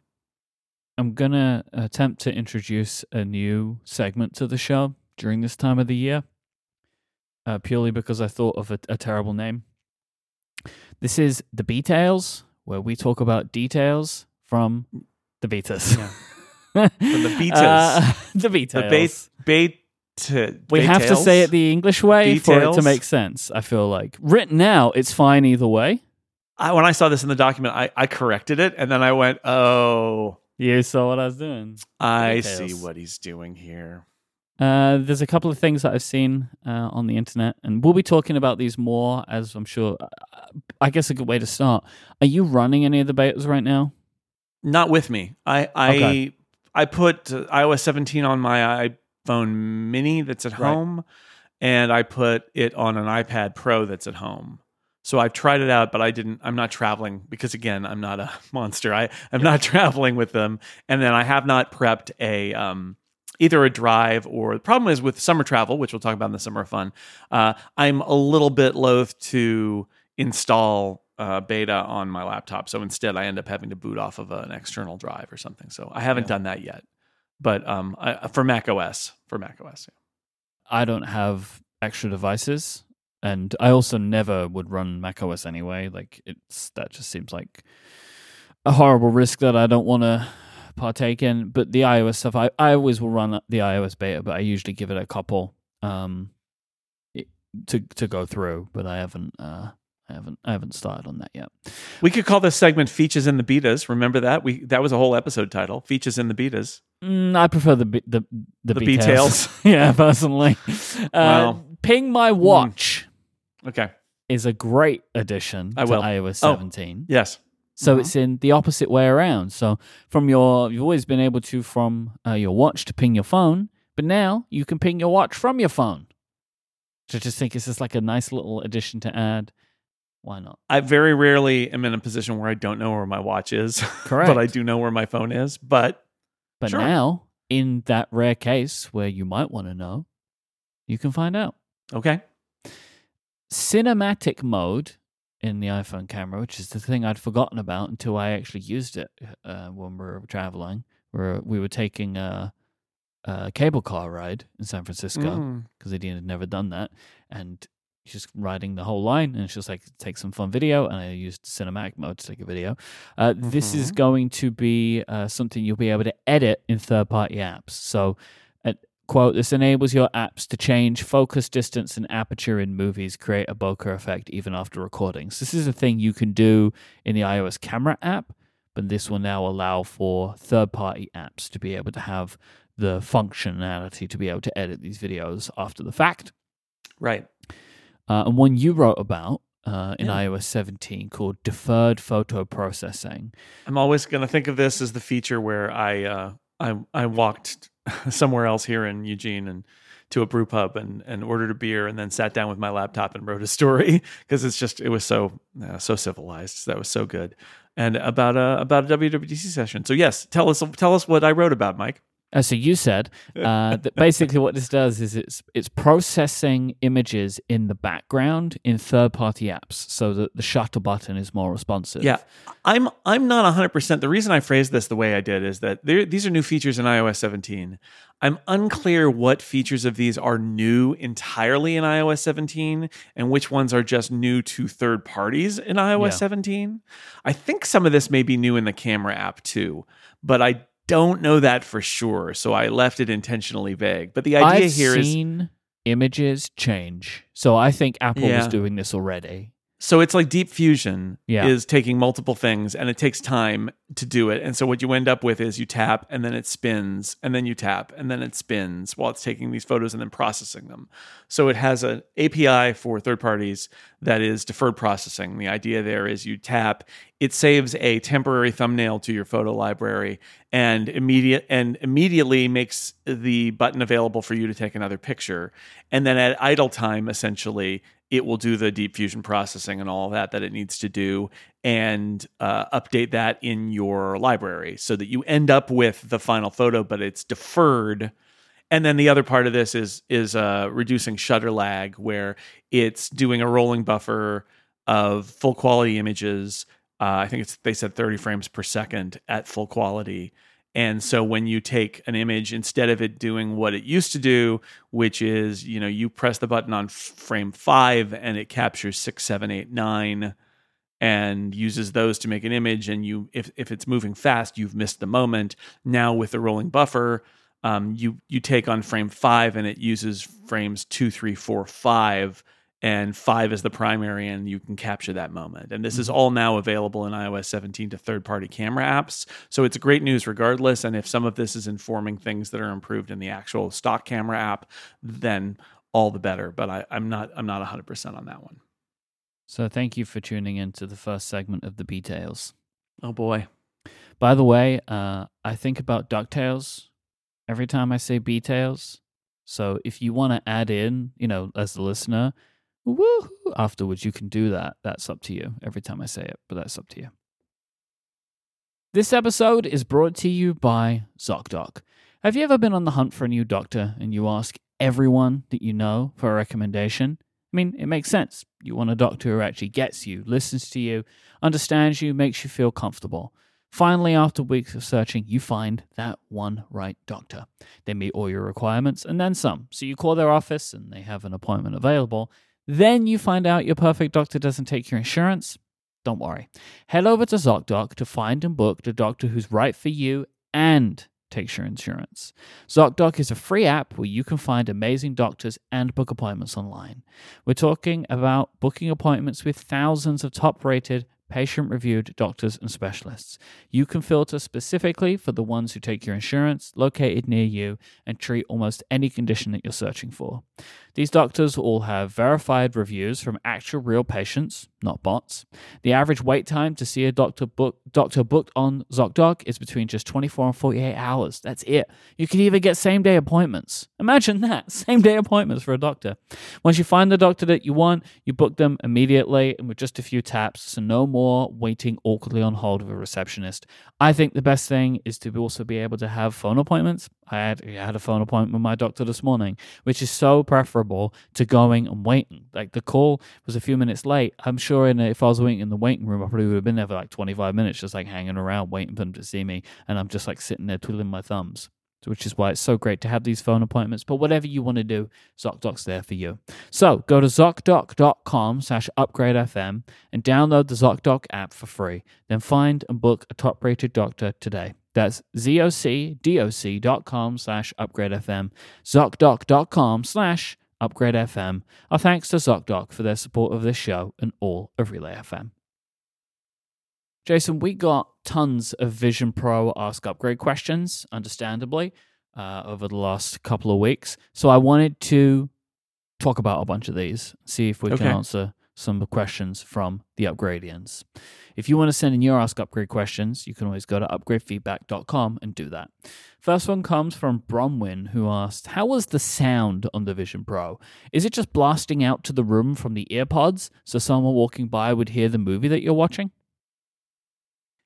I'm gonna attempt to introduce a new segment to the show during this time of the year, uh, purely because I thought of a, a terrible name. This is the Beetails, where we talk about details from. The betas. Yeah. From the betas. Uh, the betas. The beta. Beta. We betails? Have to say it the English way Betails? For it to make sense, I feel like. Written out, it's fine either way. I, when I saw this in the document, I, I corrected it, and then I went, oh. You saw what I was doing. I Betails. See what he's doing here. Uh, there's a couple of things that I've seen uh, on the internet, and we'll be talking about these more, as I'm sure. I guess a good way to start. Are you running any of the betas right now? Not with me. I I, okay. I put I O S seventeen on my iPhone mini that's at right. home, and I put it on an iPad Pro that's at home. So I've tried it out, but I didn't. I'm not traveling because, again, I'm not a monster. I, I'm yeah. not traveling with them. And then I have not prepped a um, either a drive or... The problem is with summer travel, which we'll talk about in the Summer Fun, uh, I'm a little bit loath to install... Uh, beta on my laptop, so instead I end up having to boot off of an external drive or something. So I haven't yeah. done that yet, but um, I, for macOS, for macOS, yeah. I don't have extra devices, and I also never would run macOS anyway. Like it's that just seems like a horrible risk that I don't want to partake in. But the iOS stuff, I, I always will run the iOS beta, but I usually give it a couple um to to go through, but I haven't. Uh, I haven't I haven't started on that yet. We could call this segment "Features in the Betas." Remember that we that was a whole episode title, "Features in the Betas." Mm, I prefer the the the, the details. Yeah, personally. Uh, wow. Ping My Watch. Mm. Okay, is a great addition I to will. I O S seventeen. Oh, yes. So uh-huh. It's in the opposite way around. So from your you've always been able to from uh, your watch to ping your phone, but now you can ping your watch from your phone. So I just think it's just like a nice little addition to add. Why not? I very rarely am in a position where I don't know where my watch is. Correct. But I do know where my phone is. But but sure. Now, in that rare case where you might want to know, you can find out. Okay. Cinematic mode in the iPhone camera, which is the thing I'd forgotten about until I actually used it uh, when we were traveling. Where we were taking a, a cable car ride in San Francisco because mm. Adina had never done that. And... she's riding the whole line, and she's like, take some fun video, and I used cinematic mode to take a video. Uh, mm-hmm. This is going to be uh, something you'll be able to edit in third-party apps. So, uh, quote, this enables your apps to change focus distance and aperture in movies, create a bokeh effect even after recording. So this is a thing you can do in the iOS camera app, but this will now allow for third-party apps to be able to have the functionality to be able to edit these videos after the fact. Right. Uh, and one you wrote about uh, in yeah. I O S seventeen called deferred photo processing. I'm always going to think of this as the feature where I uh, I, I walked somewhere else here in Eugene and to a brew pub and, and ordered a beer and then sat down with my laptop and wrote a story because it's just it was so uh, so civilized. That was so good. and about a about a W W D C session. So yes, tell us tell us what I wrote about, Mike. Uh, so you said uh, that basically what this does is it's it's processing images in the background in third-party apps, so that the shutter button is more responsive. Yeah, I'm I'm not one hundred percent. The reason I phrased this the way I did is that there, these are new features in iOS seventeen. I'm unclear what features of these are new entirely in iOS seventeen and which ones are just new to third parties in iOS yeah. seventeen. I think some of this may be new in the camera app too, but I don't know that for sure, so I left it intentionally vague. But the idea I've here is... I've seen images change, so I think Apple yeah. was doing this already. So it's like Deep Fusion yeah. is taking multiple things, and it takes time to do it. And so what you end up with is you tap, and then it spins, and then you tap, and then it spins while it's taking these photos and then processing them. So it has an A P I for third parties that is deferred processing. The idea there is you tap... It saves a temporary thumbnail to your photo library and immediate and immediately makes the button available for you to take another picture. And then at idle time, essentially, it will do the deep fusion processing and all that that it needs to do and uh, update that in your library so that you end up with the final photo, but it's deferred. And then the other part of this is is uh, reducing shutter lag, where it's doing a rolling buffer of full quality images. Uh, I think it's they said thirty frames per second at full quality. And so when you take an image, instead of it doing what it used to do, which is, you know, you press the button on f- frame five and it captures six, seven, eight, nine and uses those to make an image. And you if if it's moving fast, you've missed the moment. Now with the rolling buffer, um, you you take on frame five and it uses frames two, three, four, five. And five is the primary, and you can capture that moment. And this is all now available in iOS seventeen to third-party camera apps. So it's great news regardless. And if some of this is informing things that are improved in the actual stock camera app, then all the better. But I, I'm not I'm not one hundred percent on that one. So thank you for tuning in to the first segment of the B-Tales. Oh, boy. By the way, uh, I think about DuckTales every time I say B-Tales. So if you want to add in, you know, as the listener... Woo-hoo. Afterwards, you can do that. That's up to you every time I say it, but that's up to you. This episode is brought to you by Zocdoc. Have you ever been on the hunt for a new doctor and you ask everyone that you know for a recommendation? I mean, it makes sense. You want a doctor who actually gets you, listens to you, understands you, makes you feel comfortable. Finally, after weeks of searching, you find that one right doctor. They meet all your requirements and then some. So you call their office and they have an appointment available. Then you find out your perfect doctor doesn't take your insurance? Don't worry. Head over to Zocdoc to find and book the doctor who's right for you and takes your insurance. Zocdoc is a free app where you can find amazing doctors and book appointments online. We're talking about booking appointments with thousands of top-rated, patient-reviewed doctors and specialists. You can filter specifically for the ones who take your insurance, located near you, and treat almost any condition that you're searching for. These doctors all have verified reviews from actual real patients, not bots. The average wait time to see a doctor book, doctor booked on Zocdoc is between just twenty-four and forty-eight hours. That's it. You can even get same-day appointments. Imagine that, same-day appointments for a doctor. Once you find the doctor that you want, you book them immediately and with just a few taps, so no more waiting awkwardly on hold of a receptionist. I think the best thing is to also be able to have phone appointments. I had, I had a phone appointment with my doctor this morning, which is so preferable to going and waiting. Like the call was a few minutes late. I'm sure in a, if I was waiting in the waiting room, I probably would have been there for like twenty-five minutes, just like hanging around waiting for them to see me. And I'm just like sitting there twiddling my thumbs, which is why it's so great to have these phone appointments. But whatever you want to do, ZocDoc's there for you. So go to ZocDoc.com slash UpgradeFM and download the Zocdoc app for free. Then find and book a top-rated doctor today. That's zocdoc.com slash UpgradeFM, ZocDoc.com slash UpgradeFM. Our thanks to Zocdoc for their support of this show and all of Relay F M. Jason, we got tons of Vision Pro Ask Upgrade questions, understandably, uh, over the last couple of weeks. So I wanted to talk about a bunch of these, see if we okay. can answer some questions from the Upgradians. If you want to send in your Ask Upgrade questions, you can always go to upgrade feedback dot com and do that. First one comes from Bronwyn, who asked, how was the sound on the Vision Pro? Is it just blasting out to the room from the earpods so someone walking by would hear the movie that you're watching?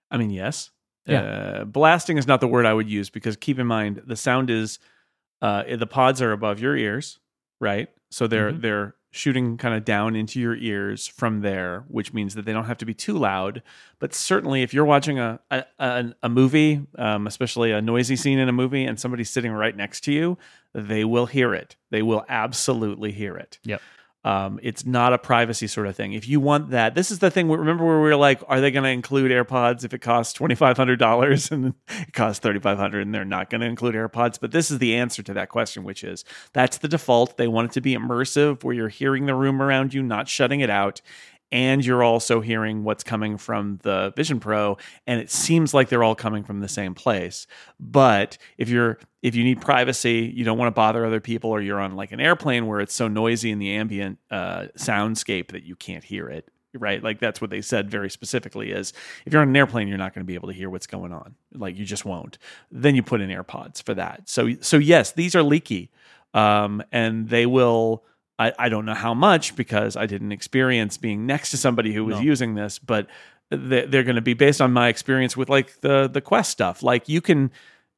I mean, yes. Yeah. Uh, blasting is not the word I would use, because keep in mind, the sound is, uh, the pods are above your ears, right? So they're mm-hmm. they're shooting kind of down into your ears from there, which means that they don't have to be too loud. But certainly if you're watching a a, a, a movie, um, especially a noisy scene in a movie, and somebody's sitting right next to you, they will hear it. They will absolutely hear it. Yep. Um, it's not a privacy sort of thing. If you want that, this is the thing. Remember where we were like, are they going to include AirPods if it costs twenty-five hundred dollars and it costs thirty-five hundred dollars and they're not going to include AirPods? But this is the answer to that question, which is that's the default. They want it to be immersive, where you're hearing the room around you, not shutting it out. And you're also hearing what's coming from the Vision Pro, and it seems like they're all coming from the same place. But if you're if you need privacy, you don't want to bother other people, or you're on like an airplane where it's so noisy in the ambient uh, soundscape that you can't hear it, right? Like that's what they said very specifically is, if you're on an airplane, you're not going to be able to hear what's going on. Like you just won't. Then you put in AirPods for that. So so yes, these are leaky, um, and they will... I, I don't know how much, because I didn't experience being next to somebody who was no. using this, but th- they're going to be based on my experience with like the the Quest stuff. Like you can,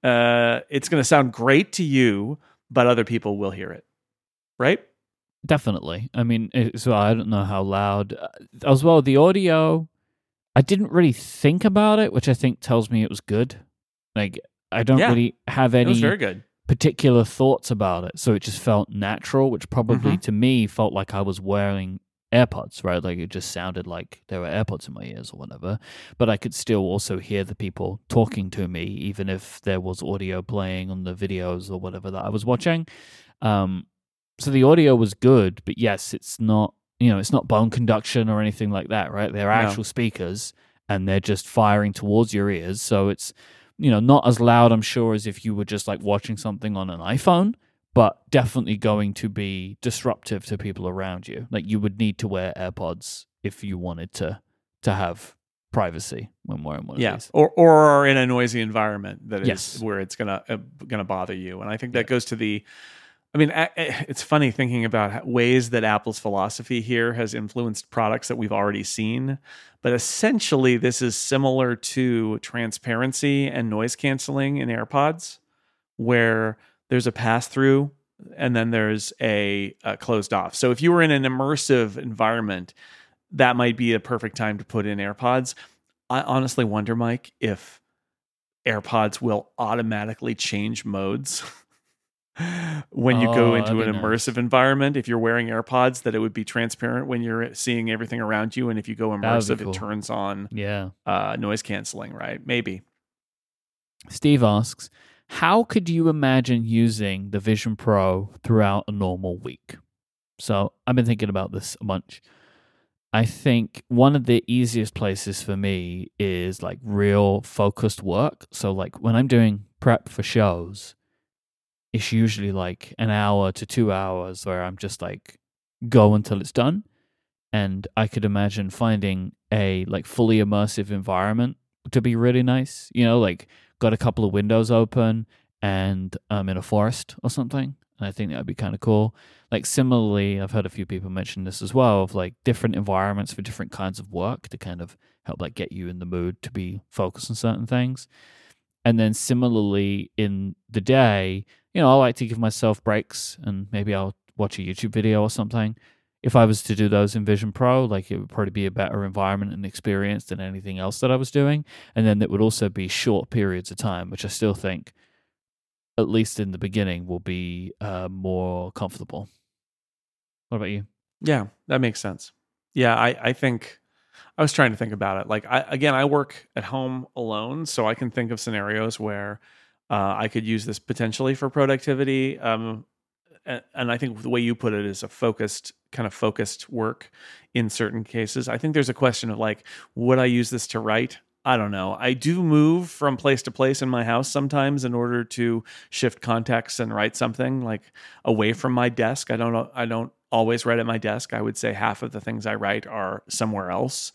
uh, it's going to sound great to you, but other people will hear it, right? Definitely. I mean, so I don't know how loud. As well, the audio, I didn't really think about it, which I think tells me it was good. Like I don't yeah. really have any. It was very good. Particular thoughts about it, so it just felt natural, which probably mm-hmm. to me felt like I was wearing AirPods, right? Like it just sounded like there were AirPods in my ears or whatever, but I could still also hear the people talking to me, even if there was audio playing on the videos or whatever that I was watching. Um, so the audio was good, but yes, it's not, you know, it's not bone conduction or anything like that, right? They're actual no. speakers, and they're just firing towards your ears, so it's, you know, not as loud, I'm sure, as if you were just like watching something on an iPhone, but definitely going to be disruptive to people around you. Like you would need to wear AirPods if you wanted to to have privacy when wearing one yeah. of these. Or or are in a noisy environment that yes. is where it's gonna uh, gonna bother you. And I think that yeah. goes to the. I mean, it's funny thinking about ways that Apple's philosophy here has influenced products that we've already seen, but essentially this is similar to transparency and noise canceling in AirPods, where there's a pass-through and then there's a, a closed off. So if you were in an immersive environment, that might be a perfect time to put in AirPods. I honestly wonder, Mike, if AirPods will automatically change modes. When you oh, go into an immersive nice. environment, if you're wearing AirPods, that it would be transparent when you're seeing everything around you. And if you go immersive, cool. it turns on yeah. uh, noise canceling, right? Maybe. Steve asks, how could you imagine using the Vision Pro throughout a normal week? So I've been thinking about this a bunch. I think one of the easiest places for me is like real focused work. So like when I'm doing prep for shows, it's usually like an hour to two hours where I'm just like go until it's done. And I could imagine finding a like fully immersive environment to be really nice. You know, like got a couple of windows open and I'm in a forest or something. And I think that would be kind of cool. Like similarly, I've heard a few people mention this as well, of like different environments for different kinds of work to kind of help like get you in the mood to be focused on certain things. And then similarly in the day, you know, I like to give myself breaks and maybe I'll watch a YouTube video or something. If I was to do those in Vision Pro, like it would probably be a better environment and experience than anything else that I was doing. And then it would also be short periods of time, which I still think, at least in the beginning, will be uh, more comfortable. What about you? Yeah, that makes sense. Yeah, I, I think... I was trying to think about it. Like, I, again, I work at home alone, so I can think of scenarios where uh, I could use this potentially for productivity. Um, and, and I think the way you put it is a focused, kind of focused work in certain cases. I think there's a question of like, would I use this to write? I don't know. I do move from place to place in my house sometimes in order to shift contexts and write something like away from my desk. I don't, I don't always write at my desk. I would say half of the things I write are somewhere else.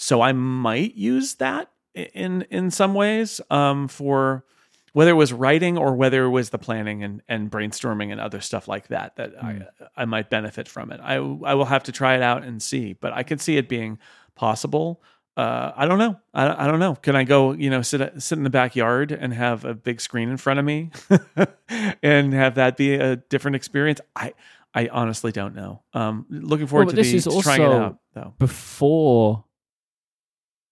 So I might use that in in some ways um, for whether it was writing or whether it was the planning and, and brainstorming and other stuff like that, that mm. I I might benefit from it. I I will have to try it out and see, but I could see it being possible. Uh, I don't know. I, I don't know. Can I go, you know, sit sit in the backyard and have a big screen in front of me and have that be a different experience? I I honestly don't know. Um, looking forward well, to this the, is also trying it out, though. Before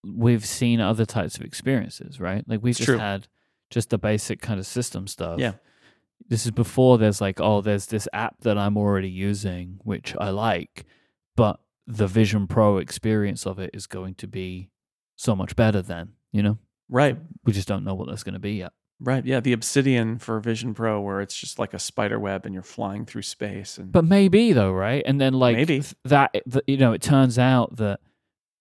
we've seen other types of experiences, right? Like we've it's just true. had just the basic kind of system stuff. Yeah. This is before there's like, oh, there's this app that I'm already using, which I like, but the Vision Pro experience of it is going to be so much better then, you know? Right. We just don't know what that's going to be yet. Right. Yeah. The Obsidian for Vision Pro, where it's just like a spider web and you're flying through space. And but maybe though, right? And then like maybe. that, you know, it turns out that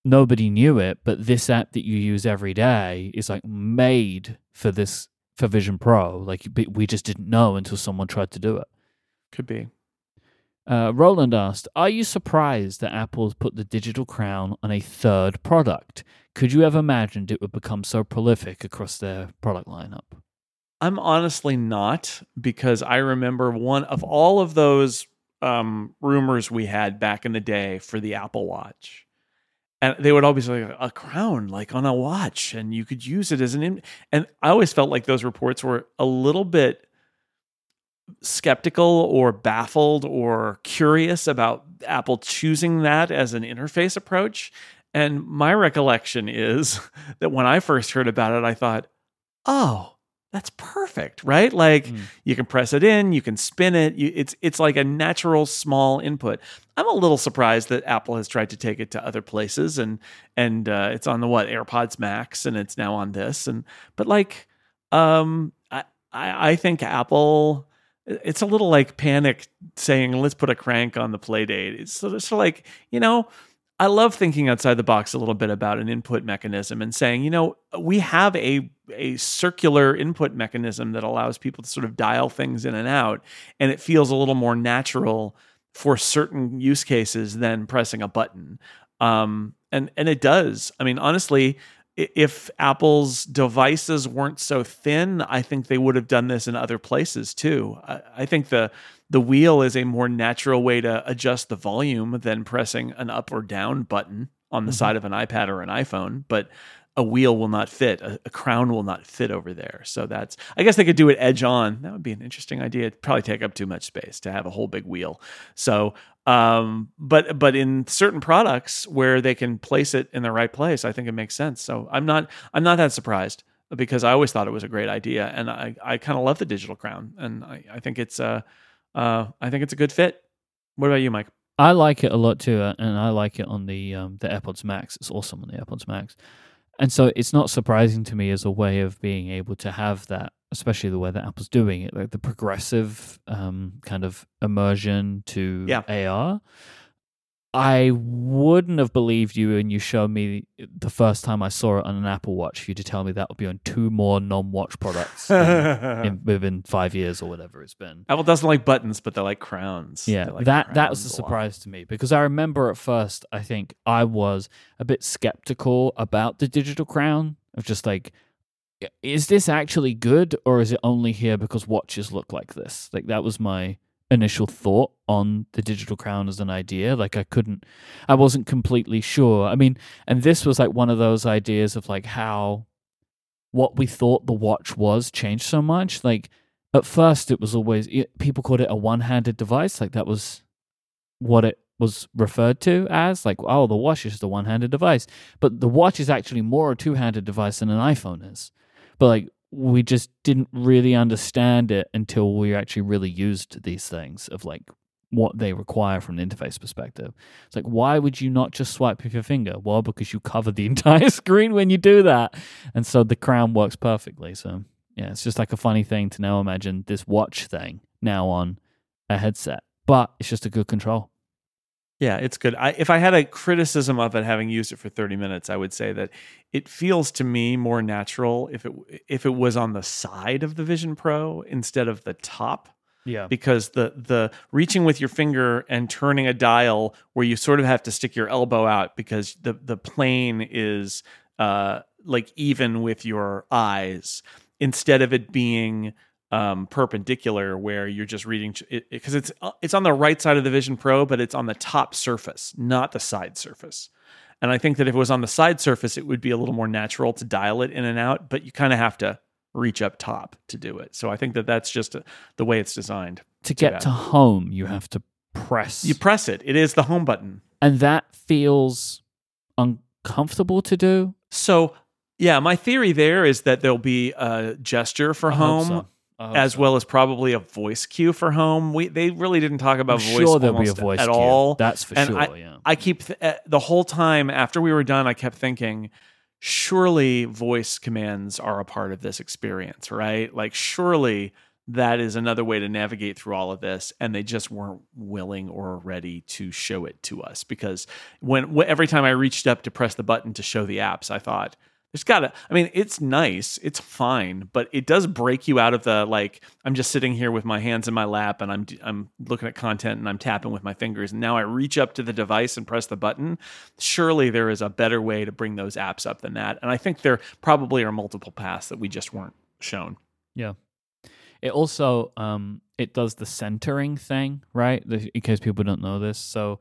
nobody knew it, but this app that you use every day is like made for this, for Vision Pro. Like we just didn't know until someone tried to do it. Could be. Uh, Roland asked, are you surprised that Apple's put the digital crown on a third product? Could you have imagined it would become so prolific across their product lineup? I'm honestly not, because I remember one of all of those um, rumors we had back in the day for the Apple Watch. And they would always be like, a crown, like on a watch, and you could use it as an... Im-. And I always felt like those reports were a little bit skeptical or baffled or curious about Apple choosing that as an interface approach. And my recollection is that when I first heard about it, I thought, oh, that's perfect, right? Like mm. you can press it in, you can spin it. You, it's it's like a natural small input. I'm a little surprised that Apple has tried to take it to other places, and and uh, it's on the what AirPods Max, and it's now on this. And but like, um, I I, I think Apple. It's a little like Panic saying, let's put a crank on the play date. It's sort of like, you know, I love thinking outside the box a little bit about an input mechanism and saying, you know, we have a a circular input mechanism that allows people to sort of dial things in and out. And it feels a little more natural for certain use cases than pressing a button. Um, and, and it does. I mean, honestly, if Apple's devices weren't so thin, I think they would have done this in other places too. I, I think the the wheel is a more natural way to adjust the volume than pressing an up or down button on the mm-hmm. side of an iPad or an iPhone. But a wheel will not fit. A, a crown will not fit over there. So that's, I guess they could do it edge on. That would be an interesting idea. It'd probably take up too much space to have a whole big wheel. So, um, but, but in certain products where they can place it in the right place, I think it makes sense. So I'm not, I'm not that surprised, because I always thought it was a great idea, and I, I kind of love the digital crown, and I, I think it's a, uh, I think it's a good fit. What about you, Mike? I like it a lot too. And I like it on the, um, the AirPods Max. It's awesome on the AirPods Max. And so it's not surprising to me as a way of being able to have that, especially the way that Apple's doing it, like the progressive um, kind of immersion to yeah. A R. I wouldn't have believed you, and you showed me the first time I saw it on an Apple Watch, for you to tell me that would be on two more non-watch products in, in, within five years or whatever it's been. Apple doesn't like buttons, but they like crowns. Yeah, like that, crowns that was a surprise to me, because I remember at first, I think I was a bit skeptical about the digital crown, of just like, is this actually good, or is it only here because watches look like this? Like that was my initial thought on the digital crown as an idea. Like I couldn't, I wasn't completely sure. I mean, and this was like one of those ideas of like how what we thought the watch was changed so much. Like at first it was always, it, people called it a one-handed device. Like that was what it was referred to as, like, oh, the watch is just a one-handed device. But the watch is actually more a two-handed device than an iPhone is. But like, we just didn't really understand it until we actually really used these things of like what they require from an interface perspective. It's like, why would you not just swipe with your finger? Well, because you cover the entire screen when you do that. And so the crown works perfectly. So yeah, it's just like a funny thing to now imagine this watch thing now on a headset, but it's just a good control. Yeah, it's good. I, if I had a criticism of it, having used it for thirty minutes, I would say that it feels to me more natural if it if it was on the side of the Vision Pro instead of the top. Yeah, because the the reaching with your finger and turning a dial where you sort of have to stick your elbow out because the the plane is uh, like even with your eyes, instead of it being Um, perpendicular, where you're just reading, because it, it, it's it's on the right side of the Vision Pro, but it's on the top surface, not the side surface. And I think that if it was on the side surface, it would be a little more natural to dial it in and out, but you kind of have to reach up top to do it. So I think that that's just a, the way it's designed. To get bad. to home, you have to press. You press it. It is the home button. And that feels uncomfortable to do. So, yeah, my theory there is that there'll be a gesture for I home. Hope so. As so. well as probably a voice cue for home. We they really didn't talk about I'm voice, sure there'll be a voice at cue. all. That's for and sure. I, yeah. I keep th- the whole time after we were done, I kept thinking, surely voice commands are a part of this experience, right? Like, surely that is another way to navigate through all of this, and they just weren't willing or ready to show it to us. Because when every time I reached up to press the button to show the apps, I thought, There's gotta, I mean, it's nice, it's fine, but it does break you out of the, like, I'm just sitting here with my hands in my lap and I'm I'm looking at content and I'm tapping with my fingers, and now I reach up to the device and press the button. Surely there is a better way to bring those apps up than that. And I think there probably are multiple paths that we just weren't shown. Yeah. It also, um, it does the centering thing, right? In case people don't know this. So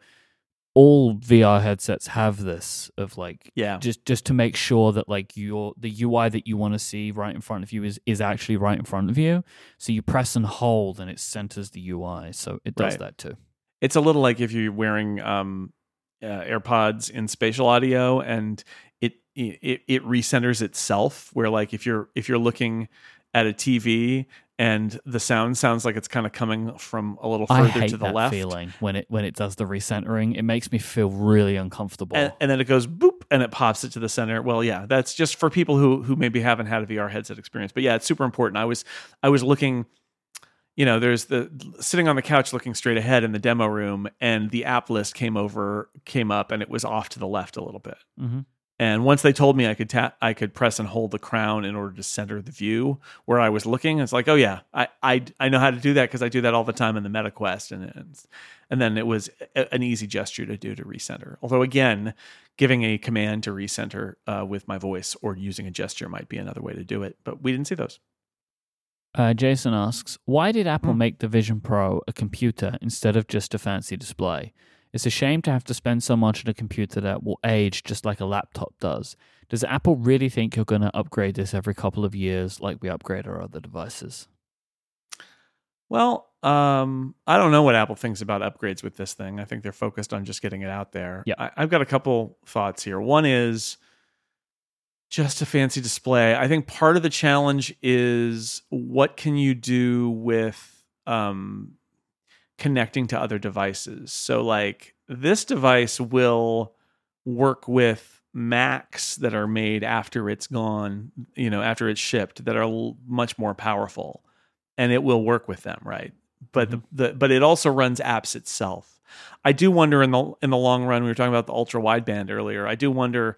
all V R headsets have this of like, yeah. just, just to make sure that like your the U I that you want to see right in front of you is, is actually right in front of you. So you press and hold and it centers the U I. So it does right. that too. It's a little like if you're wearing um, uh, AirPods in spatial audio and it, it it recenters itself, where like if you're if you're looking at a T V and the sound sounds like it's kind of coming from a little further to the left. I hate that feeling when it when it does the recentering. It makes me feel really uncomfortable. And, and then it goes boop and it pops it to the center. Well, yeah, that's just for people who who maybe haven't had a V R headset experience. But yeah, it's super important. I was I was looking, you know, there's the sitting on the couch looking straight ahead in the demo room, and the app list came over came up and it was off to the left a little bit. Mm-hmm. And once they told me I could tap, I could press and hold the crown in order to center the view where I was looking. It's like, oh yeah, I I, I know how to do that because I do that all the time in the Meta Quest, and and, and then it was a, an easy gesture to do to recenter. Although again, giving a command to recenter uh, with my voice or using a gesture might be another way to do it, but we didn't see those. Uh, Jason asks, why did Apple hmm. make the Vision Pro a computer instead of just a fancy display? It's a shame to have to spend so much on a computer that will age just like a laptop does. Does Apple really think you're going to upgrade this every couple of years like we upgrade our other devices? Well, um, I don't know what Apple thinks about upgrades with this thing. I think they're focused on just getting it out there. Yeah. I, I've got a couple thoughts here. One is just a fancy display. I think part of the challenge is what can you do with... Um, connecting to other devices. So like this device will work with Macs that are made after it's gone, you know, after it's shipped, that are much more powerful, and it will work with them, right? But mm-hmm. the, the but it also runs apps itself. I do wonder in the in the long run, we were talking about the ultra wideband earlier. I do wonder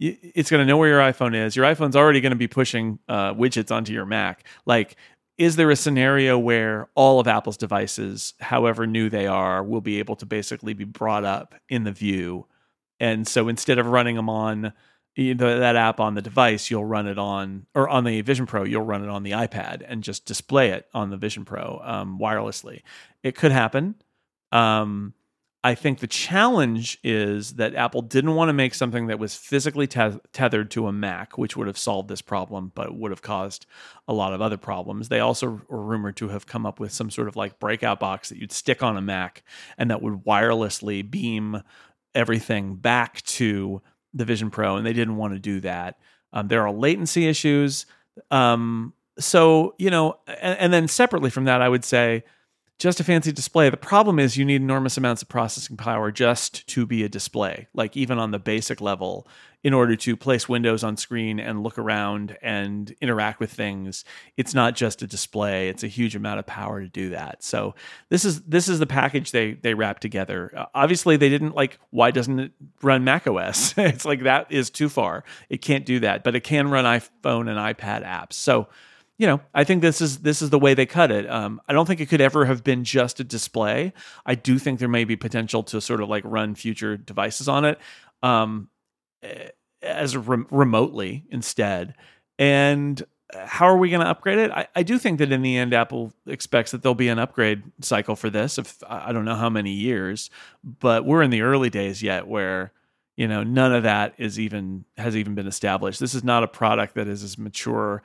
it's going to know where your iPhone is. Your iPhone's already going to be pushing uh, widgets onto your Mac. Like, is there a scenario where all of Apple's devices, however new they are, will be able to basically be brought up in the view? And so instead of running them on you know, that app on the device, you'll run it on, or on the Vision Pro, you'll run it on the iPad and just display it on the Vision Pro um, wirelessly. It could happen. Um, I think the challenge is that Apple didn't want to make something that was physically tethered to a Mac, which would have solved this problem, but would have caused a lot of other problems. They also were rumored to have come up with some sort of like breakout box that you'd stick on a Mac and that would wirelessly beam everything back to the Vision Pro, and they didn't want to do that. Um, there are latency issues. Um, so, you know, and, and then separately from that, I would say, just a fancy display. The problem is you need enormous amounts of processing power just to be a display, like even on the basic level, in order to place windows on screen and look around and interact with things. It's not just a display. It's a huge amount of power to do that. So this is this is the package they they wrap together. Uh, obviously, they didn't like, why doesn't it run macOS? It's like, that is too far. It can't do that, but it can run iPhone and iPad apps. So, you know, I think this is this is the way they cut it. Um, I don't think it could ever have been just a display. I do think there may be potential to sort of like run future devices on it um, as re- remotely instead. And how are we going to upgrade it? I, I do think that in the end, Apple expects that there'll be an upgrade cycle for this. If I don't know how many years, but we're in the early days yet where you know, none of that is even has even been established. This is not a product that is as mature.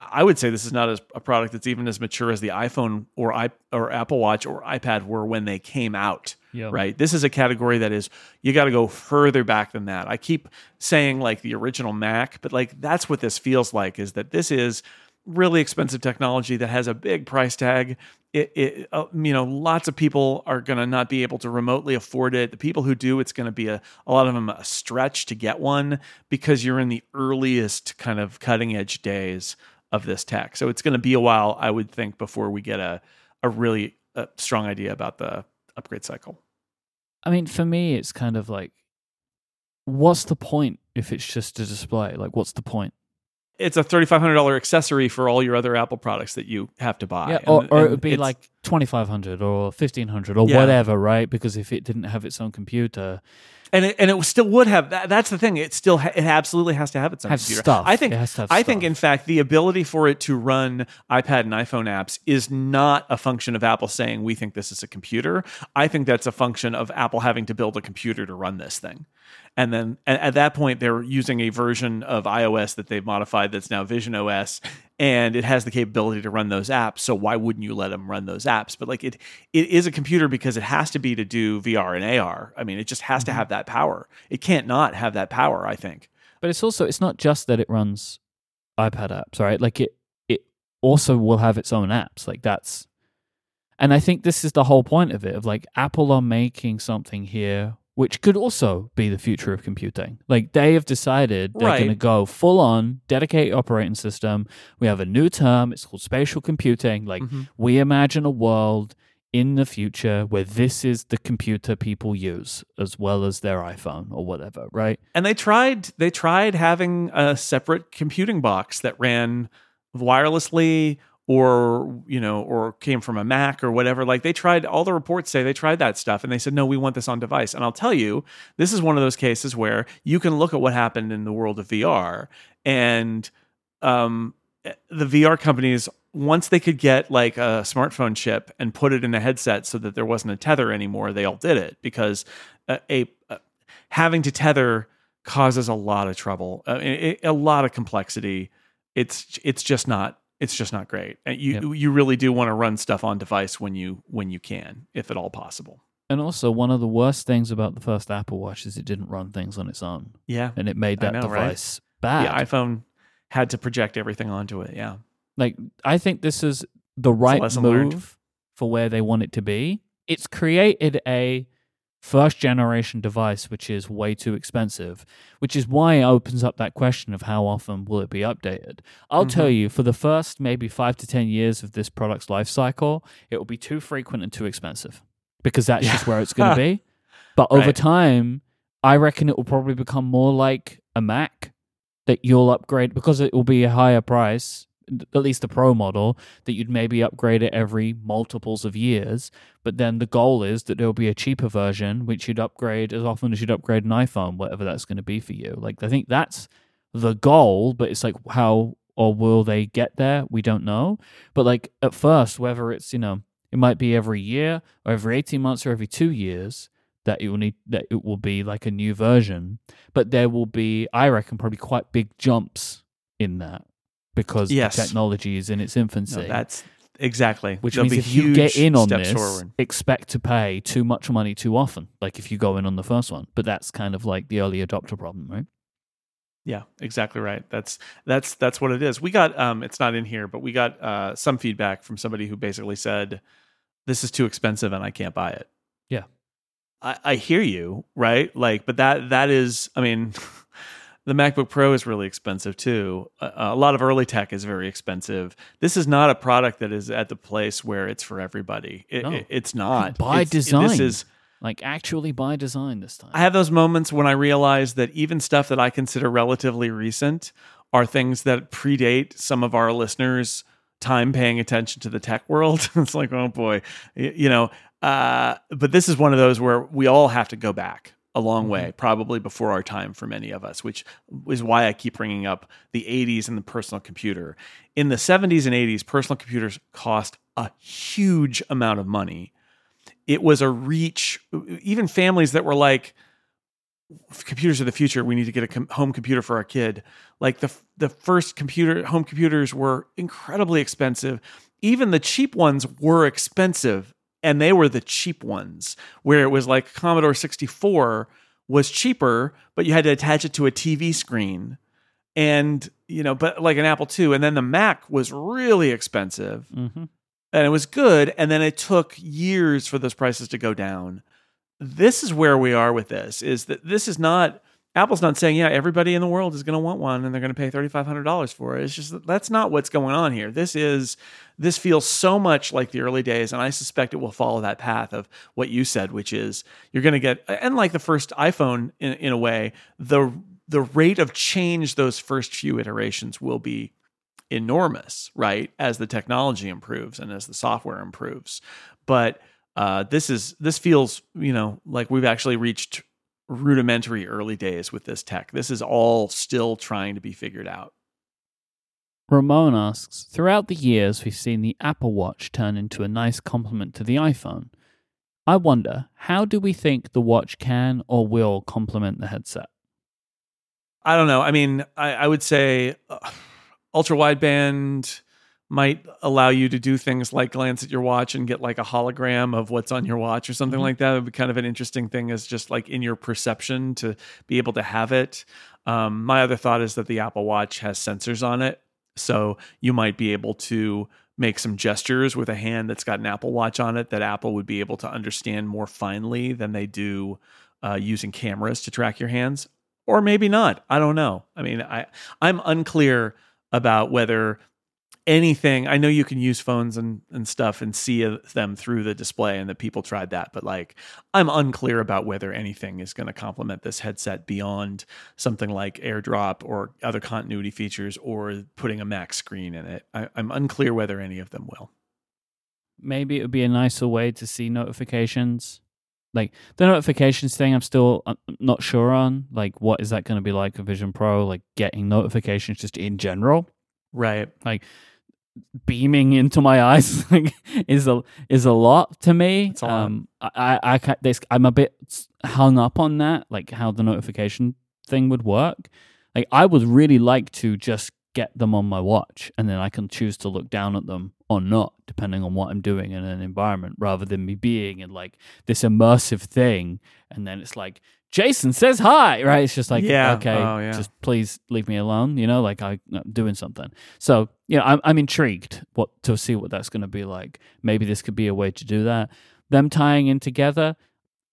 I would say this is not as a product that's even as mature as the iPhone or I, or Apple Watch or iPad were when they came out, yep. right? This is a category that is, you got to go further back than that. I keep saying like the original Mac, but like that's what this feels like, is that this is really expensive technology that has a big price tag. It, it uh, you know, lots of people are going to not be able to remotely afford it. The people who do, it's going to be a, a lot of them a stretch to get one because you're in the earliest kind of cutting edge days of this tech. So it's going to be a while, I would think, before we get a, a really a strong idea about the upgrade cycle. I mean, for me, it's kind of like, what's the point if it's just a display? Like, what's the point? It's a thirty-five hundred dollars accessory for all your other Apple products that you have to buy. Yeah, or, and, or it would be like twenty-five hundred dollars or fifteen hundred dollars or yeah. whatever, right? Because if it didn't have its own computer... And it, and it still would have. That, that's the thing. It still ha- it absolutely has to have its own have computer. Stuff. I think. It has to have I stuff. think in fact the ability for it to run iPad and iPhone apps is not a function of Apple saying we think this is a computer. I think that's a function of Apple having to build a computer to run this thing, and then at, at that point they're using a version of iOS that they've modified that's now Vision O S. And it has the capability to run those apps, so why wouldn't you let them run those apps? But like it, it is a computer because it has to be to do V R and A R. I mean, it just has mm-hmm. to have that power. It can't not have that power, I think. But it's also, it's not just that it runs iPad apps, right? Like it, it also will have its own apps. Like that's, and I think this is the whole point of it. Of like Apple are making something here, which could also be the future of computing. Like they have decided they're right. going to go full on, dedicate operating system. We have a new term. It's called spatial computing. Like mm-hmm. we imagine a world in the future where this is the computer people use as well as their iPhone or whatever, right? And they tried, they tried having a separate computing box that ran wirelessly or, you know, or came from a Mac or whatever. Like they tried, all the reports say they tried that stuff and they said, no, we want this on device. And I'll tell you, this is one of those cases where you can look at what happened in the world of V R and um, the V R companies, once they could get like a smartphone chip and put it in a headset so that there wasn't a tether anymore, they all did it because a, a, a having to tether causes a lot of trouble, a, a lot of complexity. It's, it's just not, It's just not great. You yep. you really do want to run stuff on device when you when you can, if at all possible. And also, one of the worst things about the first Apple Watch is it didn't run things on its own. Yeah, and it made that know, device right? bad. The iPhone had to project everything onto it. Yeah, like I think this is the right move learned. for where they want it to be. It's created a first generation device which is way too expensive, which is why it opens up that question of how often will it be updated. I'll mm-hmm. tell you, for the first maybe five to ten years of this product's life cycle, it will be too frequent and too expensive because that's yeah. just where it's going to be. But right. over time, I reckon it will probably become more like a Mac that you'll upgrade because it will be a higher price, at least the Pro model, that you'd maybe upgrade it every multiples of years. But then the goal is that there'll be a cheaper version, which you'd upgrade as often as you'd upgrade an iPhone, whatever that's going to be for you. Like, I think that's the goal, but it's like, how or will they get there? We don't know. But like at first, whether it's, you know, it might be every year or every eighteen months or every two years that it will need, that it will be like a new version, but there will be, I reckon, probably quite big jumps in that. Because yes. the technology is in its infancy. No, that's exactly. Which There'll means if you get in on this, forward. expect to pay too much money too often, like if you go in on the first one. But that's kind of like the early adopter problem, right? Yeah, exactly right. That's that's that's what it is. We got, um, it's not in here, but we got uh, some feedback from somebody who basically said, this is too expensive and I can't buy it. Yeah. I, I hear you, right? Like, but that that is, I mean... The MacBook Pro is really expensive too. Uh, a lot of early tech is very expensive. This is not a product that is at the place where it's for everybody. It, no. it, it's not. By it's, design. This is, like actually by design this time. I have those moments when I realize that even stuff that I consider relatively recent are things that predate some of our listeners' time paying attention to the tech world. It's like, oh boy, you know. Uh, but this is one of those where we all have to go back a long way, mm-hmm. probably before our time for many of us, which is why I keep bringing up the eighties and the personal computer. In the seventies and eighties, personal computers cost a huge amount of money. It was a reach, even families that were like, computers are the future. We need to get a com- home computer for our kid. Like the the first computer, home computers were incredibly expensive. Even the cheap ones were expensive, and they were the cheap ones where it was like Commodore sixty-four was cheaper, but you had to attach it to a T V screen, and you know, but like an Apple two, and then the Mac was really expensive, mm-hmm. and it was good, and then it took years for those prices to go down. This is where we are with this, is that this is not, Apple's not saying, yeah, everybody in the world is going to want one and they're going to pay three thousand five hundred dollars for it. It's just that that's not what's going on here. This is, this feels so much like the early days, and I suspect it will follow that path of what you said, which is you're going to get, and like the first iPhone in, in a way, the the rate of change those first few iterations will be enormous, right? As the technology improves and as the software improves. But Uh, this is this feels, you know, like we've actually reached rudimentary early days with this tech. This is all still trying to be figured out. Ramon asks, throughout the years, we've seen the Apple Watch turn into a nice complement to the iPhone. I wonder, how do we think the watch can or will complement the headset? I don't know. I mean, I, I would say uh, ultra-wideband might allow you to do things like glance at your watch and get like a hologram of what's on your watch or something mm-hmm. like that. It would be kind of an interesting thing, as just like in your perception to be able to have it. Um, my other thought is that the Apple Watch has sensors on it. So you might be able to make some gestures with a hand that's got an Apple Watch on it that Apple would be able to understand more finely than they do uh, using cameras to track your hands. Or maybe not. I don't know. I mean, I, I'm unclear about whether anything. I know you can use phones and, and stuff and see them through the display, and that people tried that, but like I'm unclear about whether anything is going to complement this headset beyond something like AirDrop or other continuity features or putting a Mac screen in it. I, I'm unclear whether any of them will. Maybe it would be a nicer way to see notifications. Like the notifications thing, I'm still not sure on. Like, what is that going to be like a Vision Pro? Like getting notifications just in general. Right. Like beaming into my eyes like, is a is a lot to me. Um, I, I, I this, I'm a bit hung up on that, like how the notification thing would work. Like I would really like to just get them on my watch, and then I can choose to look down at them or not, depending on what I'm doing in an environment, rather than me being in like this immersive thing, and then it's like, Jason says hi, right? It's just like, yeah. okay, oh, yeah. just please leave me alone, you know, like I, I'm doing something. So, you know, I'm, I'm intrigued what to see what that's going to be like. Maybe this could be a way to do that. Them tying in together,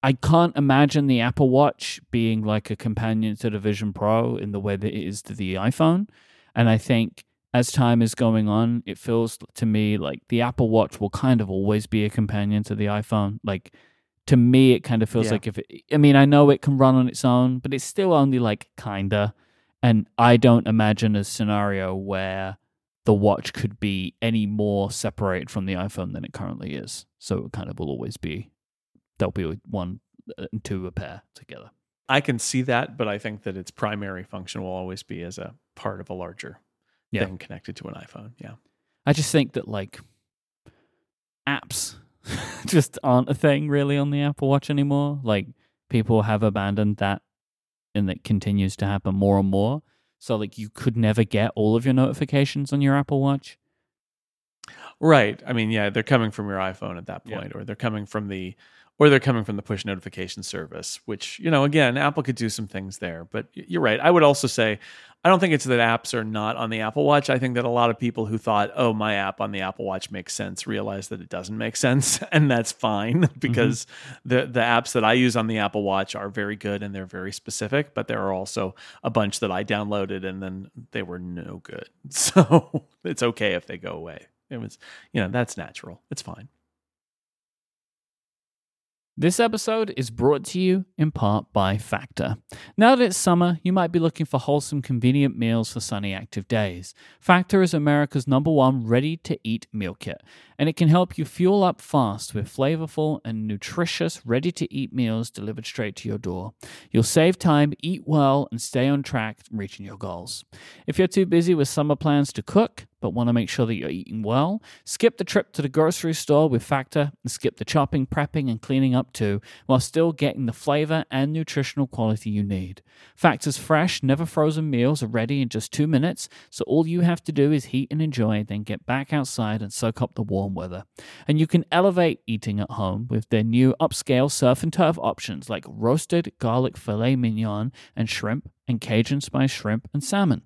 I can't imagine the Apple Watch being like a companion to the Vision Pro in the way that it is to the iPhone. And I think as time is going on, it feels to me like the Apple Watch will kind of always be a companion to the iPhone, like to me, it kind of feels yeah. like if it, I mean, I know it can run on its own, but it's still only like kinda. And I don't imagine a scenario where the watch could be any more separated from the iPhone than it currently is. So it kind of will always be, there'll be one and two a pair together. I can see that, but I think that its primary function will always be as a part of a larger yeah. thing connected to an iPhone. Yeah. I just think that like apps just aren't a thing really on the Apple Watch anymore. Like people have abandoned that, and that continues to happen more and more. So like you could never get all of your notifications on your Apple Watch. Right. I mean, yeah, they're coming from your iPhone at that point, yeah. or they're coming from the or they're coming from the push notification service, which, you know, again, Apple could do some things there, but you're right. I would also say, I don't think it's that apps are not on the Apple Watch. I think that a lot of people who thought, oh, my app on the Apple Watch makes sense, realize that it doesn't make sense. And that's fine, because mm-hmm. the, the apps that I use on the Apple Watch are very good and they're very specific, but there are also a bunch that I downloaded and then they were no good. So it's okay if they go away. It was, you know, that's natural. It's fine. This episode is brought to you in part by Factor. Now that it's summer, you might be looking for wholesome, convenient meals for sunny, active days. Factor is America's number one ready-to-eat meal kit, and it can help you fuel up fast with flavorful and nutritious ready-to-eat meals delivered straight to your door. You'll save time, eat well, and stay on track reaching your goals. If you're too busy with summer plans to cook, but want to make sure that you're eating well? Skip the trip to the grocery store with Factor and skip the chopping, prepping, and cleaning up too, while still getting the flavor and nutritional quality you need. Factor's fresh, never frozen meals are ready in just two minutes, so all you have to do is heat and enjoy, then get back outside and soak up the warm weather. And you can elevate eating at home with their new upscale surf and turf options like roasted garlic filet mignon and shrimp and Cajun spice shrimp and salmon.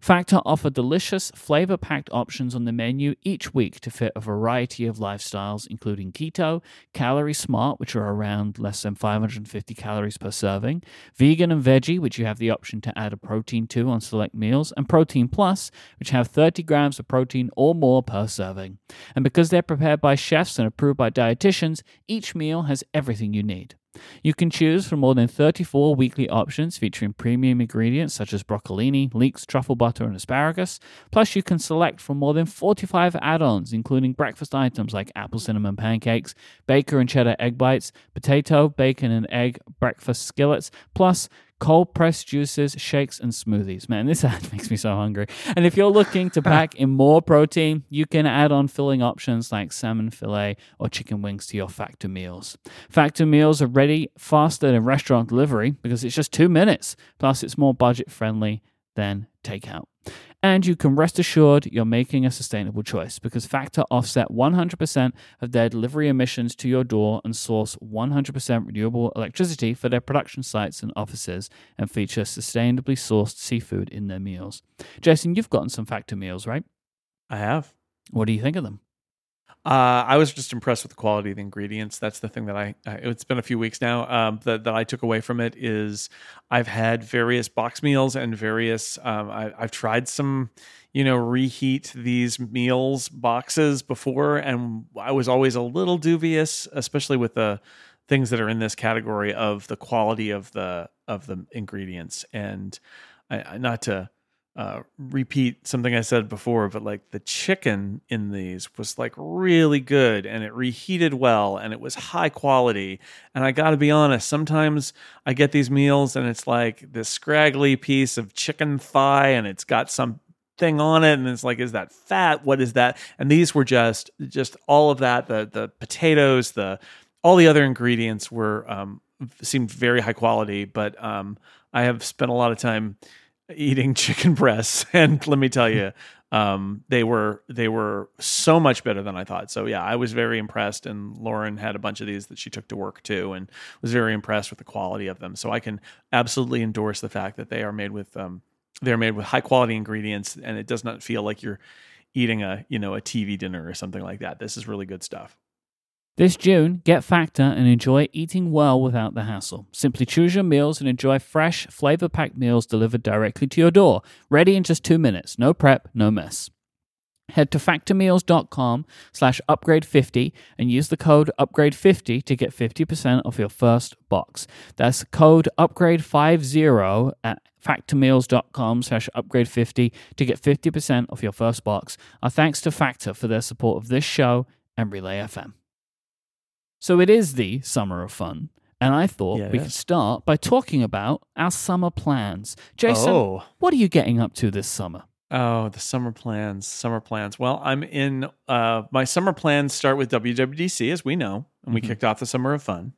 Factor offer delicious, flavor-packed options on the menu each week to fit a variety of lifestyles, including keto, calorie smart, which are around less than five hundred fifty calories per serving, vegan and veggie, which you have the option to add a protein to on select meals, and protein plus, which have thirty grams of protein or more per serving. And because they're prepared by chefs and approved by dietitians, each meal has everything you need. You can choose from more than thirty-four weekly options featuring premium ingredients such as broccolini, leeks, truffle butter, and asparagus. Plus, you can select from more than forty-five add-ons, including breakfast items like apple cinnamon pancakes, baker and cheddar egg bites, potato, bacon, and egg breakfast skillets, plus cold-pressed juices, shakes, and smoothies. Man, this ad makes me so hungry. And if you're looking to pack in more protein, you can add on filling options like salmon fillet or chicken wings to your Factor meals. Factor meals are ready faster than restaurant delivery because it's just two minutes. Plus, it's more budget-friendly than takeout. And you can rest assured you're making a sustainable choice because Factor offset one hundred percent of their delivery emissions to your door and source one hundred percent renewable electricity for their production sites and offices and feature sustainably sourced seafood in their meals. Jason, you've gotten some Factor meals, right? I have. What do you think of them? Uh, I was just impressed with the quality of the ingredients. That's the thing that I, I it's been a few weeks now um, that, that I took away from it is I've had various box meals and various, um, I, I've tried some, you know, reheat these meals boxes before. And I was always a little dubious, especially with the things that are in this category of the quality of the, of the ingredients. And I, I, not to, Uh, repeat something I said before, but like the chicken in these was like really good and it reheated well and it was high quality. And I got to be honest, sometimes I get these meals and it's like this scraggly piece of chicken thigh and it's got some thing on it and it's like, is that fat? What is that? And these were just, just all of that, the, the potatoes, the, all the other ingredients were, um, seemed very high quality, but um, I have spent a lot of time eating chicken breasts, and let me tell you, um, they were they were so much better than I thought. So yeah, I was very impressed, and Lauren had a bunch of these that she took to work too, and was very impressed with the quality of them. So I can absolutely endorse the fact that they are made with um, they're made with high quality ingredients, and it does not feel like you're eating a you know a T V dinner or something like that. This is really good stuff. This June, get Factor and enjoy eating well without the hassle. Simply choose your meals and enjoy fresh, flavor-packed meals delivered directly to your door, ready in just two minutes. No prep, no mess. Head to factormeals.com slash upgrade50 and use the code upgrade fifty to get fifty percent off your first box. That's code upgrade fifty at factormeals.com slash upgrade50 to get fifty percent off your first box. Our thanks to Factor for their support of this show and Relay F M. So it is the summer of fun, and I thought yeah, we is. could start by talking about our summer plans. Jason, oh. what are you getting up to this summer? Oh, the summer plans, summer plans. Well, I'm in, uh, my summer plans start with W W D C, as we know, and we mm-hmm. kicked off the summer of fun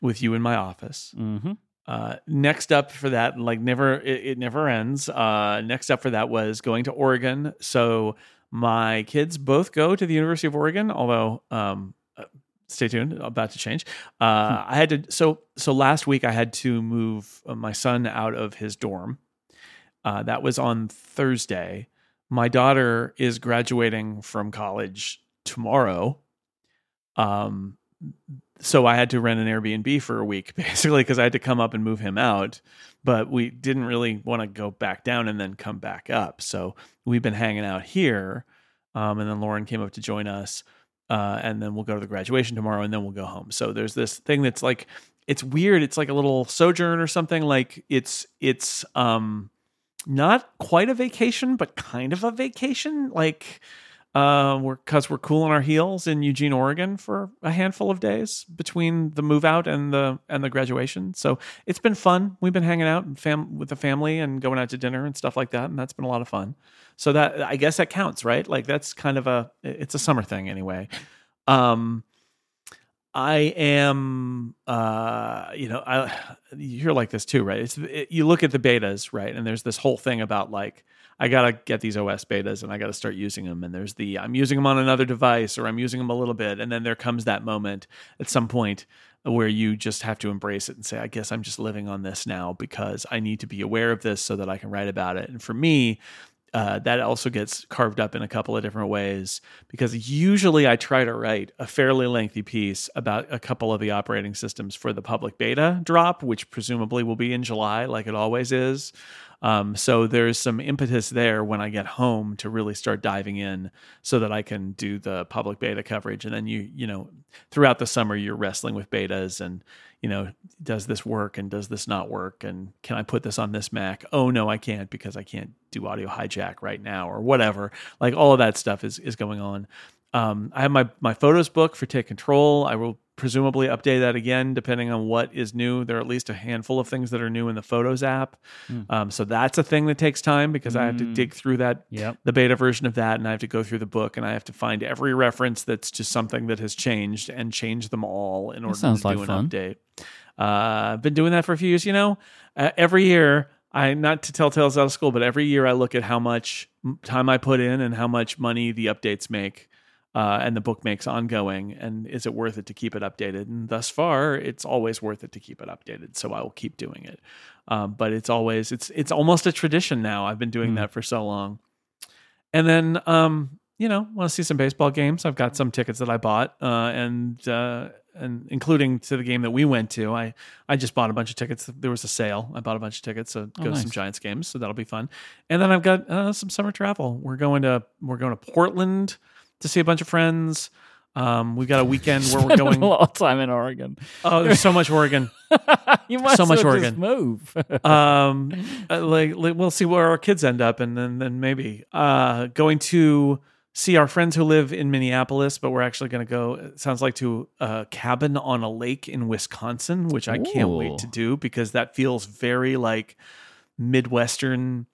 with you in my office. Mm-hmm. Uh, next up for that, like never, it, it never ends. Uh, next up for that was going to Oregon. So my kids both go to the University of Oregon, although... Um, Stay tuned. About to change. Uh, hmm. I had to. So so last week I had to move my son out of his dorm. Uh, that was on Thursday. My daughter is graduating from college tomorrow. Um, so I had to rent an Airbnb for a week basically because I had to come up and move him out. But we didn't really want to go back down and then come back up. So we've been hanging out here, um, and then Lauren came up to join us. Uh, and then we'll go to the graduation tomorrow and then we'll go home. So there's this thing that's like, it's weird. It's like a little sojourn or something. Like it's, it's, um, not quite a vacation, but kind of a vacation. Like, Uh, we're because we're cooling our heels in Eugene, Oregon for a handful of days between the move out and the and the graduation. So it's been fun. We've been hanging out and fam- with the family and going out to dinner and stuff like that, and that's been a lot of fun. So that I guess that counts, right? Like that's kind of a it's a summer thing anyway. Um, I am, uh, you know, I you're like this too, right? It's it, you look at the betas, right? And there's this whole thing about like, I got to get these O S betas and I got to start using them. And there's the, I'm using them on another device or I'm using them a little bit. And then there comes that moment at some point where you just have to embrace it and say, I guess I'm just living on this now because I need to be aware of this so that I can write about it. And for me, uh, that also gets carved up in a couple of different ways because usually I try to write a fairly lengthy piece about a couple of the operating systems for the public beta drop, which presumably will be in July like it always is. Um, so there's some impetus there when I get home to really start diving in so that I can do the public beta coverage. And then you, you know, throughout the summer, you're wrestling with betas and, you know, does this work and does this not work? And can I put this on this Mac? Oh no, I can't because I can't do Audio Hijack right now or whatever. Like all of that stuff is, is going on. Um, I have my, my photos book for Take Control. I will presumably update that again, depending on what is new. There are at least a handful of things that are new in the Photos app. Mm. Um, so that's a thing that takes time because mm. I have to dig through that, yep. the beta version of that. And I have to go through the book and I have to find every reference that's to something that has changed and change them all in order to like do an fun. update. Uh, I've been doing that for a few years, you know, uh, every year. I not to tell tales out of school, but every year I look at how much time I put in and how much money the updates make. Uh, and the book makes ongoing, and is it worth it to keep it updated? And thus far, it's always worth it to keep it updated, so I will keep doing it. Um, but it's always it's it's almost a tradition now. I've been doing mm. that for so long. And then um, you know, want to see some baseball games? I've got some tickets that I bought, uh, and uh, and including to the game that we went to. I I just bought a bunch of tickets. There was a sale. I bought a bunch of tickets to go oh, nice. to some Giants games, so that'll be fun. And then I've got uh, some summer travel. We're going to we're going to Portland to see a bunch of friends. Um, we've got a weekend where we're going a lot of time in Oregon. Oh, there's so much Oregon. you might so much well Oregon. Just move. um, like, like we'll see where our kids end up, and then then maybe uh, going to see our friends who live in Minneapolis. But we're actually going to go. It sounds like to a cabin on a lake in Wisconsin, which I Ooh. can't wait to do because that feels very like Midwestern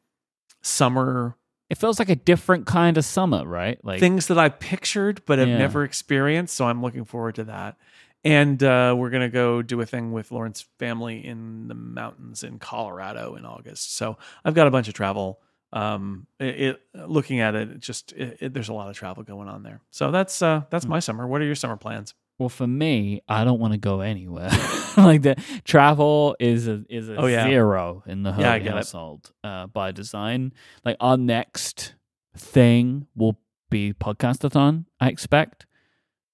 summer. It feels like a different kind of summer, right? Like things that I pictured but have yeah. never experienced. So I'm looking forward to that. And uh, we're going to go do a thing with Lauren's family in the mountains in Colorado in August. So I've got a bunch of travel. Um, it, it, looking at it, it just it, it, there's a lot of travel going on there. So that's uh, that's mm. my summer. What are your summer plans? Well, for me, I don't want to go anywhere. Like the travel is a, is a oh, yeah. zero in the Hurley yeah, household uh, by design. Like our next thing will be podcastathon. I expect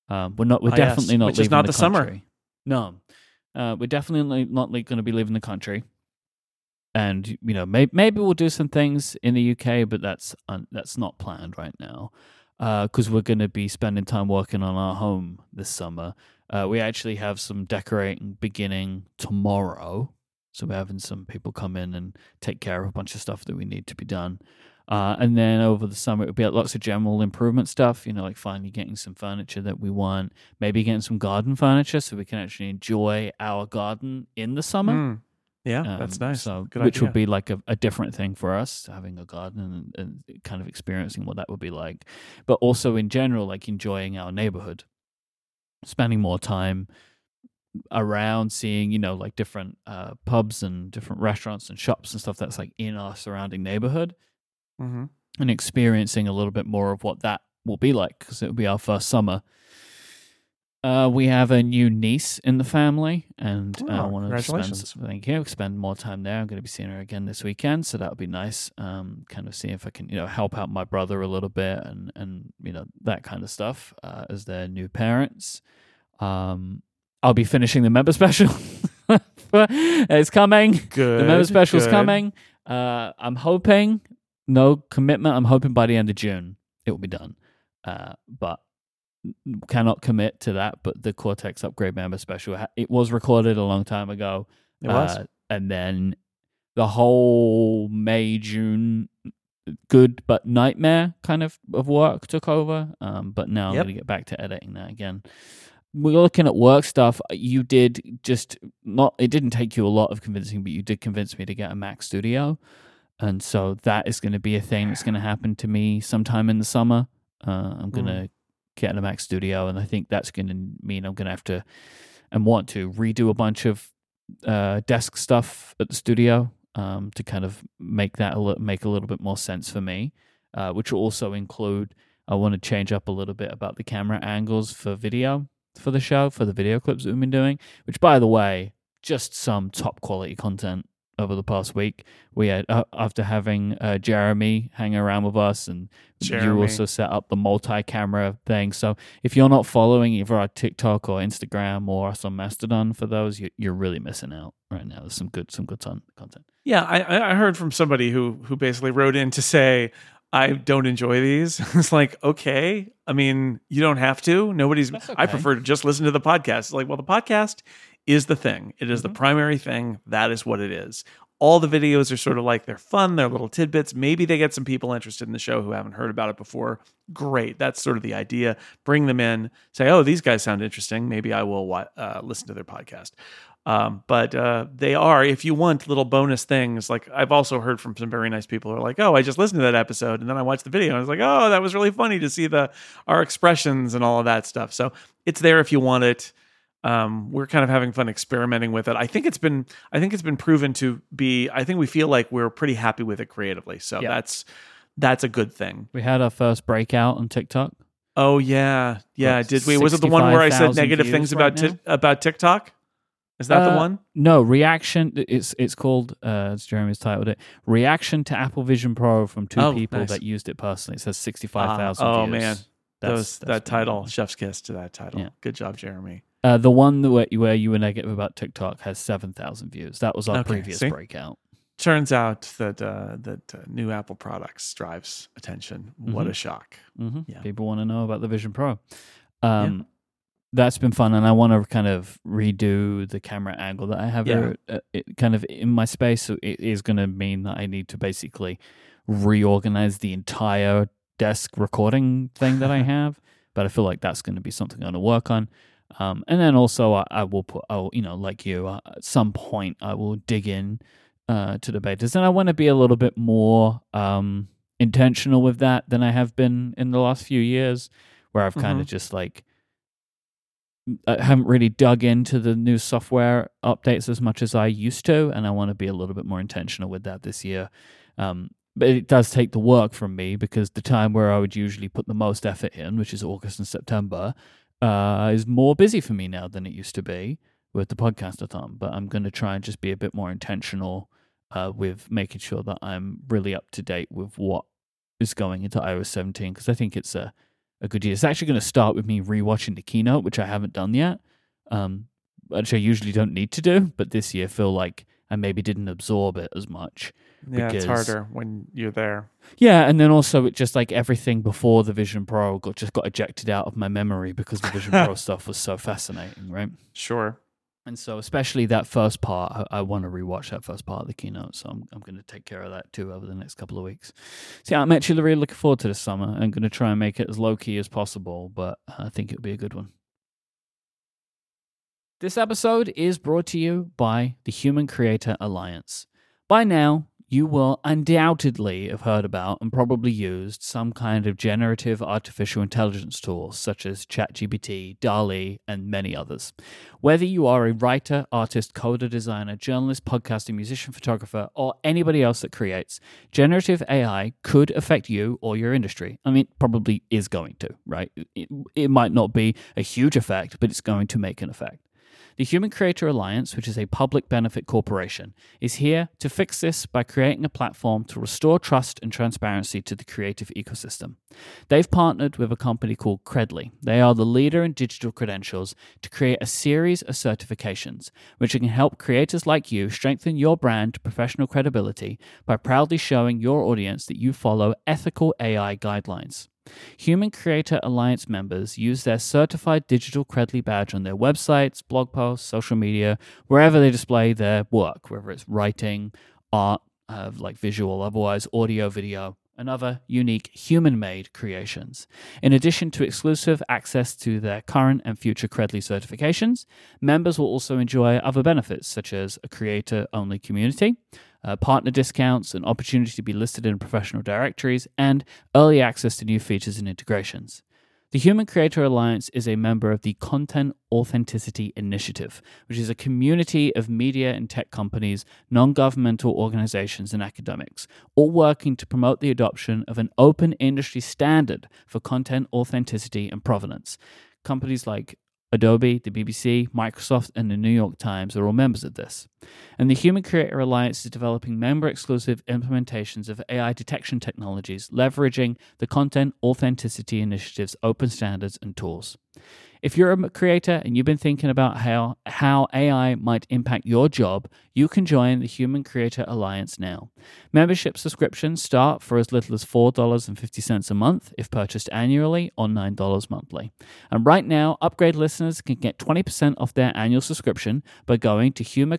um, we're not. We're oh, definitely yes. not. Which leaving is not the, the summer. No, uh, we're definitely not going to be leaving the country. And you know, maybe maybe we'll do some things in the U K, but that's un- that's not planned right now. Because uh, we're going to be spending time working on our home this summer. Uh, we actually have some decorating beginning tomorrow. So we're having some people come in and take care of a bunch of stuff that we need to be done. Uh, and then over the summer, it'll be like lots of general improvement stuff, you know, like finally getting some furniture that we want, maybe getting some garden furniture so we can actually enjoy our garden in the summer. Mm. Yeah, um, that's nice. So, Good which idea. would be like a, a different thing for us, having a garden and, and kind of experiencing what that would be like. But also in general, like enjoying our neighborhood, spending more time around, seeing, you know, like different uh, pubs and different restaurants and shops and stuff that's like in our surrounding neighborhood mm-hmm. and experiencing a little bit more of what that will be like because it will be our first summer. Uh, we have a new niece in the family, and I want to spend thank you spend more time there. I'm going to be seeing her again this weekend, so that would be nice. Um, kind of see if I can, you know, help out my brother a little bit, and and you know that kind of stuff uh, as their new parents. Um, I'll be finishing the member special. It's coming. Good. The member special's good. coming. Uh, I'm hoping no commitment. I'm hoping by the end of June it will be done. Uh, but. Cannot commit to that, but the Cortex Upgrade member special, it was recorded a long time ago. It was. Uh, and then the whole May, June good but nightmare kind of, of work took over. Um, but now I'm yep. going to get back to editing that again. We're looking at work stuff. You did just not, it didn't take you a lot of convincing, but you did convince me to get a Mac Studio. And so that is going to be a thing that's going to happen to me sometime in the summer. Uh, I'm going to mm. get a Mac Studio, and I think that's going to mean I'm going to have to and want to redo a bunch of uh, desk stuff at the studio um, to kind of make that a little, make a little bit more sense for me, uh, which will also include, I want to change up a little bit about the camera angles for video for the show, for the video clips that we've been doing, which, by the way, just some top quality content over the past week. We had, uh, after having uh, Jeremy hang around with us, and Jeremy. you also set up the multi-camera thing. So if you're not following either our TikTok or Instagram or us on Mastodon for those, you, you're really missing out right now. There's some good, some good ton- content. Yeah, I, I heard from somebody who who basically wrote in to say, I don't enjoy these. It's like, okay. I mean, you don't have to. Nobody's. Okay. I prefer to just listen to the podcast. It's like, well, the podcast is the thing. It is mm-hmm. the primary thing. That is what it is. All the videos are sort of like, they're fun. They're little tidbits. Maybe they get some people interested in the show who haven't heard about it before. Great. That's sort of the idea. Bring them in. Say, oh, these guys sound interesting. Maybe I will uh, listen to their podcast. Um, but uh, they are, if you want little bonus things, like I've also heard from some very nice people who are like, oh, I just listened to that episode and then I watched the video and I was like, oh, that was really funny to see the our expressions and all of that stuff. So it's there if you want it. Um, we're kind of having fun experimenting with it. I think it's been, I think it's been proven to be, I think we feel like we're pretty happy with it creatively. So yep. that's, that's a good thing. We had our first breakout on TikTok. Oh yeah. Yeah. Like, did we, was it the one where I said negative things right about, t- about TikTok? Is that uh, the one? No, reaction. It's it's called, uh, as Jeremy's titled it, reaction to Apple Vision Pro from two oh, people nice. that used it personally. It says sixty-five thousand uh, oh, views. Oh, man. That's, Those, that's that title, cool. Chef's kiss to that title. Yeah. Good job, Jeremy. Uh, the one that where, where you were negative about TikTok has seven thousand views. That was our okay, previous see? breakout. Turns out that uh, that uh, new Apple products drives attention. Mm-hmm. What a shock. Mm-hmm. Yeah. People want to know about the Vision Pro. Um, yeah. That's been fun, and I want to kind of redo the camera angle that I have yeah. uh, it kind of in my space. So it is going to mean that I need to basically reorganize the entire desk recording thing that I have, but I feel like that's going to be something I'm going to work on. Um, and then also I, I will put, oh, you know, like you, uh, at some point I will dig in uh, to the betas, and I want to be a little bit more um, intentional with that than I have been in the last few years, where I've kind of mm-hmm. just like, I haven't really dug into the new software updates as much as I used to, and I want to be a little bit more intentional with that this year. Um, but it does take the work from me, because the time where I would usually put the most effort in, which is August and September, uh, is more busy for me now than it used to be with the podcast-a-thon. But I'm going to try and just be a bit more intentional uh, with making sure that I'm really up to date with what is going into iOS seventeen, because I think it's a a good deal. It's actually going to start with me rewatching the keynote, which I haven't done yet, um, which I usually don't need to do, but this year I feel like I maybe didn't absorb it as much. Yeah, because, it's harder when you're there. Yeah, and then also it just like everything before the Vision Pro got, just got ejected out of my memory because the Vision Pro stuff was so fascinating, right? Sure. And so especially that first part, I, I want to rewatch that first part of the keynote. So I'm I'm going to take care of that too over the next couple of weeks. So yeah, I'm actually really looking forward to this summer. I'm going to try and make it as low-key as possible, but I think it'll be a good one. This episode is brought to you by the Human Creator Alliance. By now, you will undoubtedly have heard about and probably used some kind of generative artificial intelligence tools such as ChatGPT, DALL-E, and many others. Whether you are a writer, artist, coder, designer, journalist, podcaster, musician, photographer, or anybody else that creates, generative A I could affect you or your industry. I mean, it probably is going to, right? It, it might not be a huge effect, but it's going to make an effect. The Human Creator Alliance, which is a public benefit corporation, is here to fix this by creating a platform to restore trust and transparency to the creative ecosystem. They've partnered with a company called Credly. They are the leader in digital credentials to create a series of certifications, which can help creators like you strengthen your brand professional credibility by proudly showing your audience that you follow ethical A I guidelines. Human Creator Alliance members use their certified digital Credly badge on their websites, blog posts, social media, wherever they display their work, whether it's writing, art, uh, like visual, otherwise audio, video, and other unique human-made creations. In addition to exclusive access to their current and future Credly certifications, members will also enjoy other benefits such as a creator-only community, uh, partner discounts, an opportunity to be listed in professional directories, and early access to new features and integrations. The Human Creator Alliance is a member of the Content Authenticity Initiative, which is a community of media and tech companies, non-governmental organizations, and academics, all working to promote the adoption of an open industry standard for content authenticity and provenance. Companies like Adobe, the B B C, Microsoft, and the New York Times are all members of this. And the Human Creator Alliance is developing member-exclusive implementations of A I detection technologies, leveraging the Content Authenticity Initiative's open standards and tools. If you're a creator and you've been thinking about how, how A I might impact your job, you can join the Human Creator Alliance now. Membership subscriptions start for as little as four dollars and fifty cents a month if purchased annually or nine dollars monthly. And right now, Upgrade listeners can get twenty percent off their annual subscription by going to human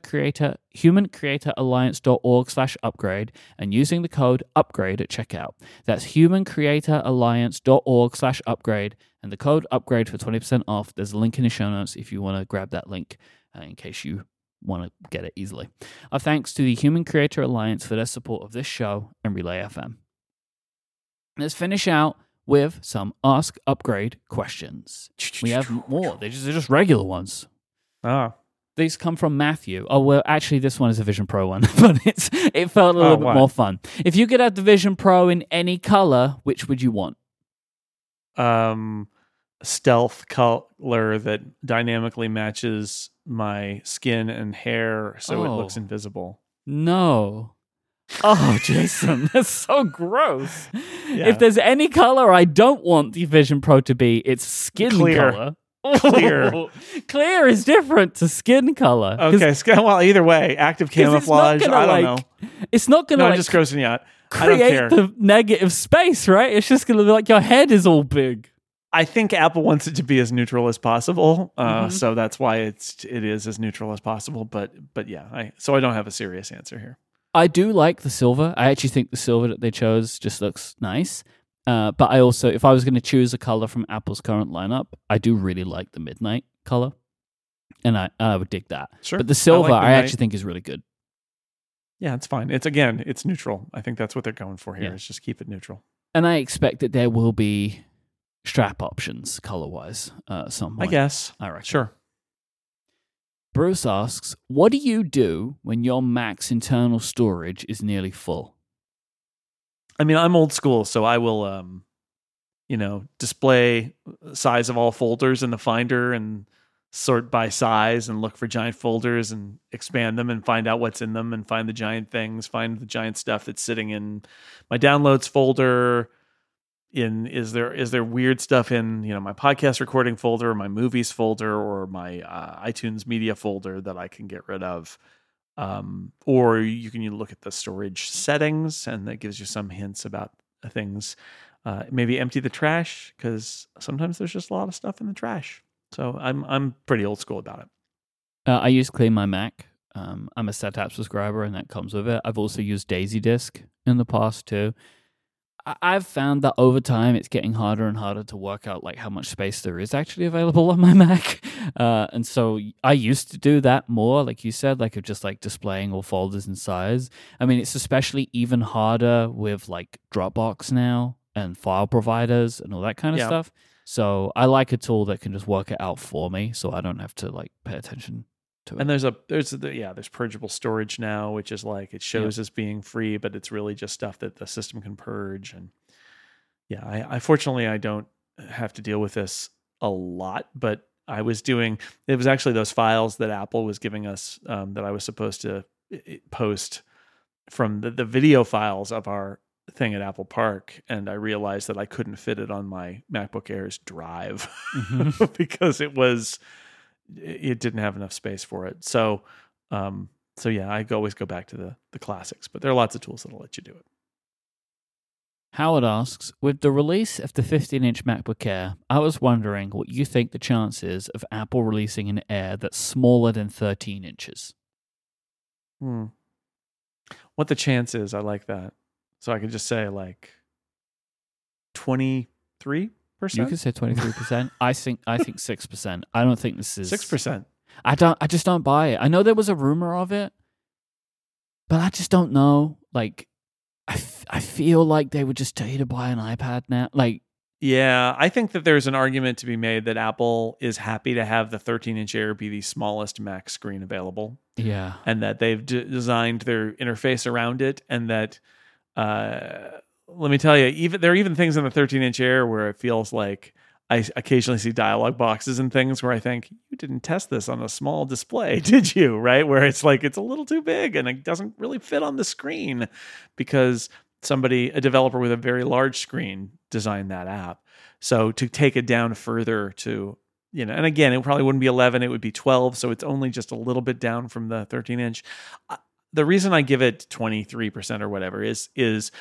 creator alliance dot org slash upgrade and using the code upgrade at checkout. That's human creator alliance dot org slash upgrade and the code upgrade for twenty percent off. There's a link in the show notes if you want to grab that link uh, in case you want to get it easily. Our thanks to the Human Creator Alliance for their support of this show and Relay F M. Let's finish out with some Ask Upgrade questions. We have more. They're just, they're just regular ones. Ah. These come from Matthew. Oh, well, actually, this one is a Vision Pro one, but it's it felt a little oh, bit wow. more fun. If you could have the Vision Pro in any color, which would you want? Um, stealth color that dynamically matches my skin and hair so oh. it looks invisible. No. Oh, Jason, that's so gross. Yeah. If there's any color I don't want the Vision Pro to be, it's skin Clear. color. Clear. Oh, clear is different to skin color. Okay, well, either way, active camouflage, gonna, I don't like, know. It's not going to no, like... I'm just grossing you out. Create I don't care. The negative space, right? It's just going to be like your head is all big. I think Apple wants it to be as neutral as possible, uh, mm-hmm. so that's why it's it is as neutral as possible, but but yeah, I, so I don't have a serious answer here. I do like the silver. I actually think the silver that they chose just looks nice. Uh, but I also, if I was going to choose a color from Apple's current lineup, I do really like the midnight color, and I I would dig that. Sure. But the silver, I, like the I actually think is really good. Yeah, it's fine. It's again, it's neutral. I think that's what they're going for here. Yeah. Is just keep it neutral. And I expect that there will be strap options color-wise. Uh, somewhere. I guess. I reckon. Sure. Bruce asks, "What do you do when your Mac's internal storage is nearly full?" I mean, I'm old school, so I will, um, you know, display size of all folders in the Finder and sort by size and look for giant folders and expand them and find out what's in them and find the giant things, find the giant stuff that's sitting in my downloads folder. In is there is there weird stuff in, you know, my podcast recording folder, or my movies folder, or my uh, iTunes media folder that I can get rid of. Um, or you can you look at the storage settings, and that gives you some hints about things. Uh, maybe empty the trash, because sometimes there's just a lot of stuff in the trash. So I'm I'm pretty old school about it. Uh, I use Clean My Mac. Um, I'm a SetApp subscriber, and that comes with it. I've also used Daisy Disk in the past too. I- I've found that over time, it's getting harder and harder to work out like how much space there is actually available on my Mac. Uh, and so I used to do that more, like you said, like of just like displaying all folders and size. I mean, it's especially even harder with like Dropbox now and file providers and all that kind of yeah. stuff. So I like a tool that can just work it out for me, so I don't have to like pay attention to it. And there's a there's a, yeah there's purgeable storage now, which is like it shows yeah. as being free, but it's really just stuff that the system can purge. And yeah, I, I fortunately I don't have to deal with this a lot, but I was doing, it was actually those files that Apple was giving us um, that I was supposed to post from the, the video files of our thing at Apple Park. And I realized that I couldn't fit it on my MacBook Air's drive mm-hmm. because it was, it didn't have enough space for it. So, um, so yeah, I always go back to the the classics, but there are lots of tools that'll let you do it. Howard asks, with the release of the fifteen-inch MacBook Air, I was wondering what you think the chance is of Apple releasing an Air that's smaller than thirteen inches. Hmm. What the chance is, I like that. So I could just say, like, twenty-three percent? You could say twenty-three percent. I think I think six percent. I don't think this is... six percent. I don't. I just don't buy it. I know there was a rumor of it, but I just don't know. Like, I, f- I feel like they would just tell you to buy an iPad now. Like, yeah, I think that there's an argument to be made that Apple is happy to have the thirteen-inch Air be the smallest Mac screen available. Yeah. And that they've d- designed their interface around it. And that, uh, let me tell you, even there are even things in the thirteen-inch Air where it feels like I occasionally see dialogue boxes and things where I think, you didn't test this on a small display, did you? Right? Where it's like, it's a little too big and it doesn't really fit on the screen because somebody, a developer with a very large screen, designed that app. So to take it down further to, you know, and again, it probably wouldn't be eleven, it would be twelve. So it's only just a little bit down from the thirteen-inch. The reason I give it twenty-three percent or whatever is, is,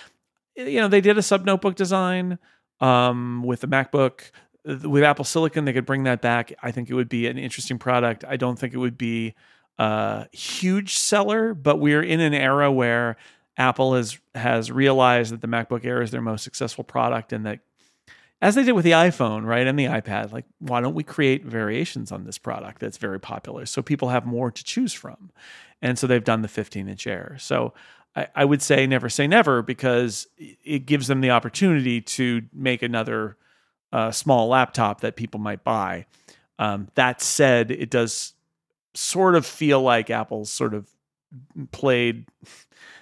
you know, they did a sub-notebook design um, with the MacBook. With Apple Silicon, they could bring that back. I think it would be an interesting product. I don't think it would be a huge seller, but we're in an era where Apple has, has realized that the MacBook Air is their most successful product, and that, as they did with the iPhone, right, and the iPad, like, why don't we create variations on this product that's very popular so people have more to choose from? And so they've done the fifteen-inch Air. So I, I would say never say never, because it gives them the opportunity to make another a small laptop that people might buy. Um, that said, it does sort of feel like Apple's sort of played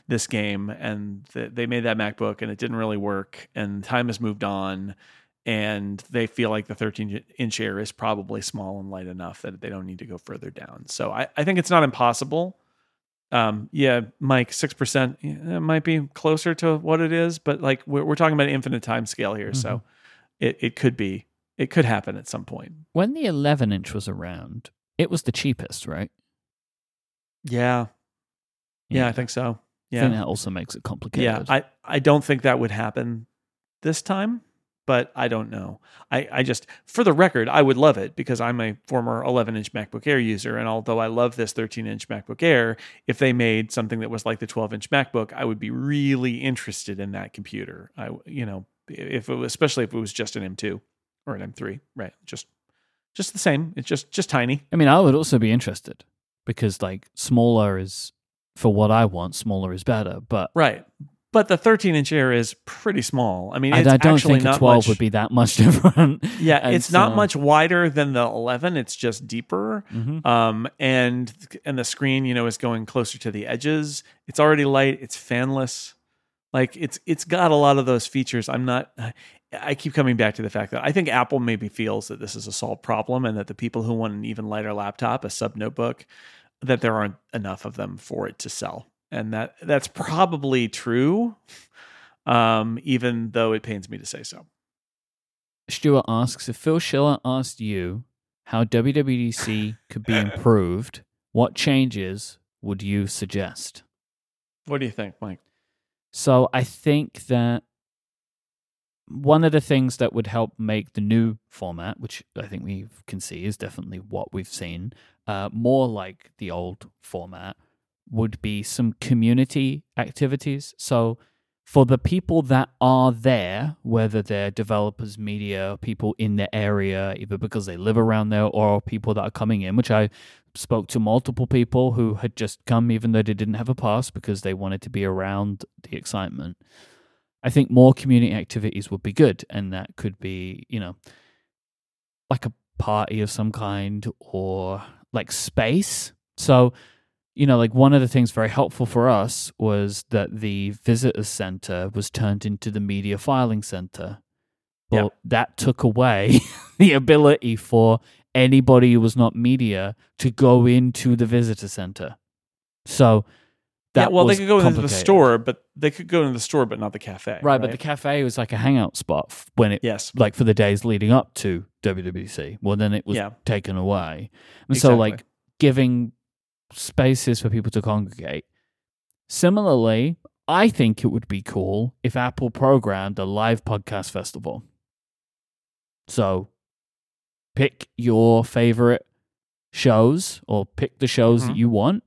this game, and th- they made that MacBook and it didn't really work, and time has moved on, and they feel like the thirteen-inch Air is probably small and light enough that they don't need to go further down. So I, I think it's not impossible. Um, yeah, Mike, six percent, yeah, it might be closer to what it is, but like we're, we're talking about infinite time scale here. Mm-hmm. So It it could be, it could happen at some point. When the eleven-inch was around, it was the cheapest, right? Yeah. Yeah, yeah. I think so. Yeah. I think that also makes it complicated. Yeah, I, I don't think that would happen this time, but I don't know. I, I just, for the record, I would love it because I'm a former eleven-inch MacBook Air user, and although I love this thirteen-inch MacBook Air, if they made something that was like the twelve-inch MacBook, I would be really interested in that computer. I, you know, If it was, especially if it was just an M two or an M three, right? Just, just the same. It's just, just tiny. I mean, I would also be interested because, like, smaller is for what I want. Smaller is better, but right. But the thirteen-inch Air is pretty small. I mean, it's I don't actually think not a twelve much, would be that much different. Yeah, and it's so, not much wider than the eleven. It's just deeper, mm-hmm. um, and and the screen, you know, is going closer to the edges. It's already light. It's fanless. Like, it's it's got a lot of those features. I'm not, I keep coming back to the fact that I think Apple maybe feels that this is a solved problem, and that the people who want an even lighter laptop, a sub notebook, that there aren't enough of them for it to sell. And that that's probably true, um, even though it pains me to say so. Stuart asks, if Phil Schiller asked you how W W D C could be improved, what changes would you suggest? What do you think, Mike? So I think that one of the things that would help make the new format, which I think we can see is definitely what we've seen, uh, more like the old format, would be some community activities. So for the people that are there, whether they're developers, media, people in the area, either because they live around there or people that are coming in, which I spoke to multiple people who had just come even though they didn't have a pass because they wanted to be around the excitement. I think more community activities would be good, and that could be, you know, like a party of some kind or like space. So, you know, like one of the things very helpful for us was that the visitor center was turned into the media filing center. Well, yep. That took away the ability for anybody who was not media to go into the visitor center. So that yeah, well, was they could go into the store, but they could go into the store, but not the cafe. Right, right? But the cafe was like a hangout spot when it, yes. like for the days leading up to W W D C. Well, then it was yeah. taken away. And exactly. So, like, giving spaces for people to congregate. Similarly, I think it would be cool if Apple programmed a live podcast festival. So, pick your favorite shows or pick the shows mm-hmm. that you want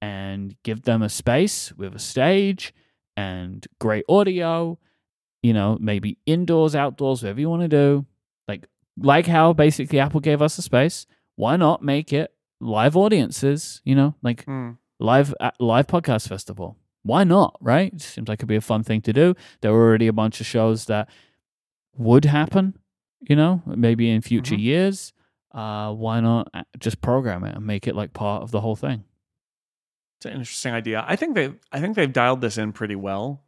and give them a space with a stage and great audio you know, maybe indoors, outdoors, whatever you want to do. Like, like how basically Apple gave us the space. Why not make it live audiences? You know, like mm. live uh, live podcast festival. Why not? Right? It seems like it'd be a fun thing to do. There were already a bunch of shows that would happen. You know, maybe in future mm-hmm. years. Uh, why not just program it and make it like part of the whole thing? It's an interesting idea. I think they, I think they've dialed this in pretty well.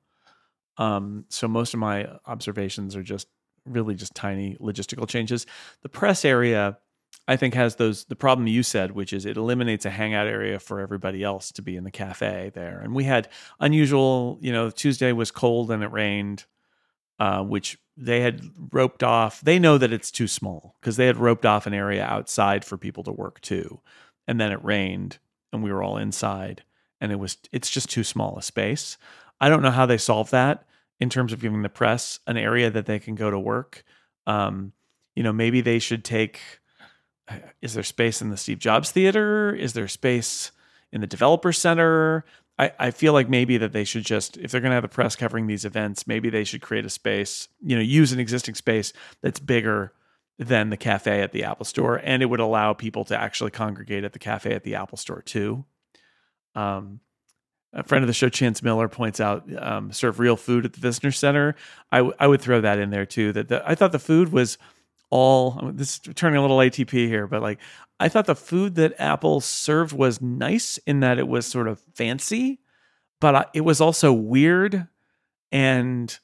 Um, so most of my observations are just really just tiny logistical changes. The press area, I think, has those the problem you said, which is it eliminates a hangout area for everybody else to be in the cafe there. And we had unusual, you know, Tuesday was cold and it rained, uh, which they had roped off. They know that it's too small because they had roped off an area outside for people to work too. And then it rained and we were all inside and it was, it's just too small a space. I don't know how they solve that in terms of giving the press an area that they can go to work. Um, you know, maybe they should take, is there space in the Steve Jobs Theater? Is there space in the Developer Center? I, I feel like maybe that they should just, if they're going to have the press covering these events, maybe they should create a space, you know, use an existing space that's bigger than the cafe at the Apple Store. And it would allow people to actually congregate at the cafe at the Apple Store too. Um, A friend of the show, Chance Miller, points out um, serve real food at the visitor center. I, w- I would throw that in there too. That the, I thought the food was all. This is turning a little A T P here, but like I thought the food that Apple served was nice in that it was sort of fancy, but I, it was also weird, and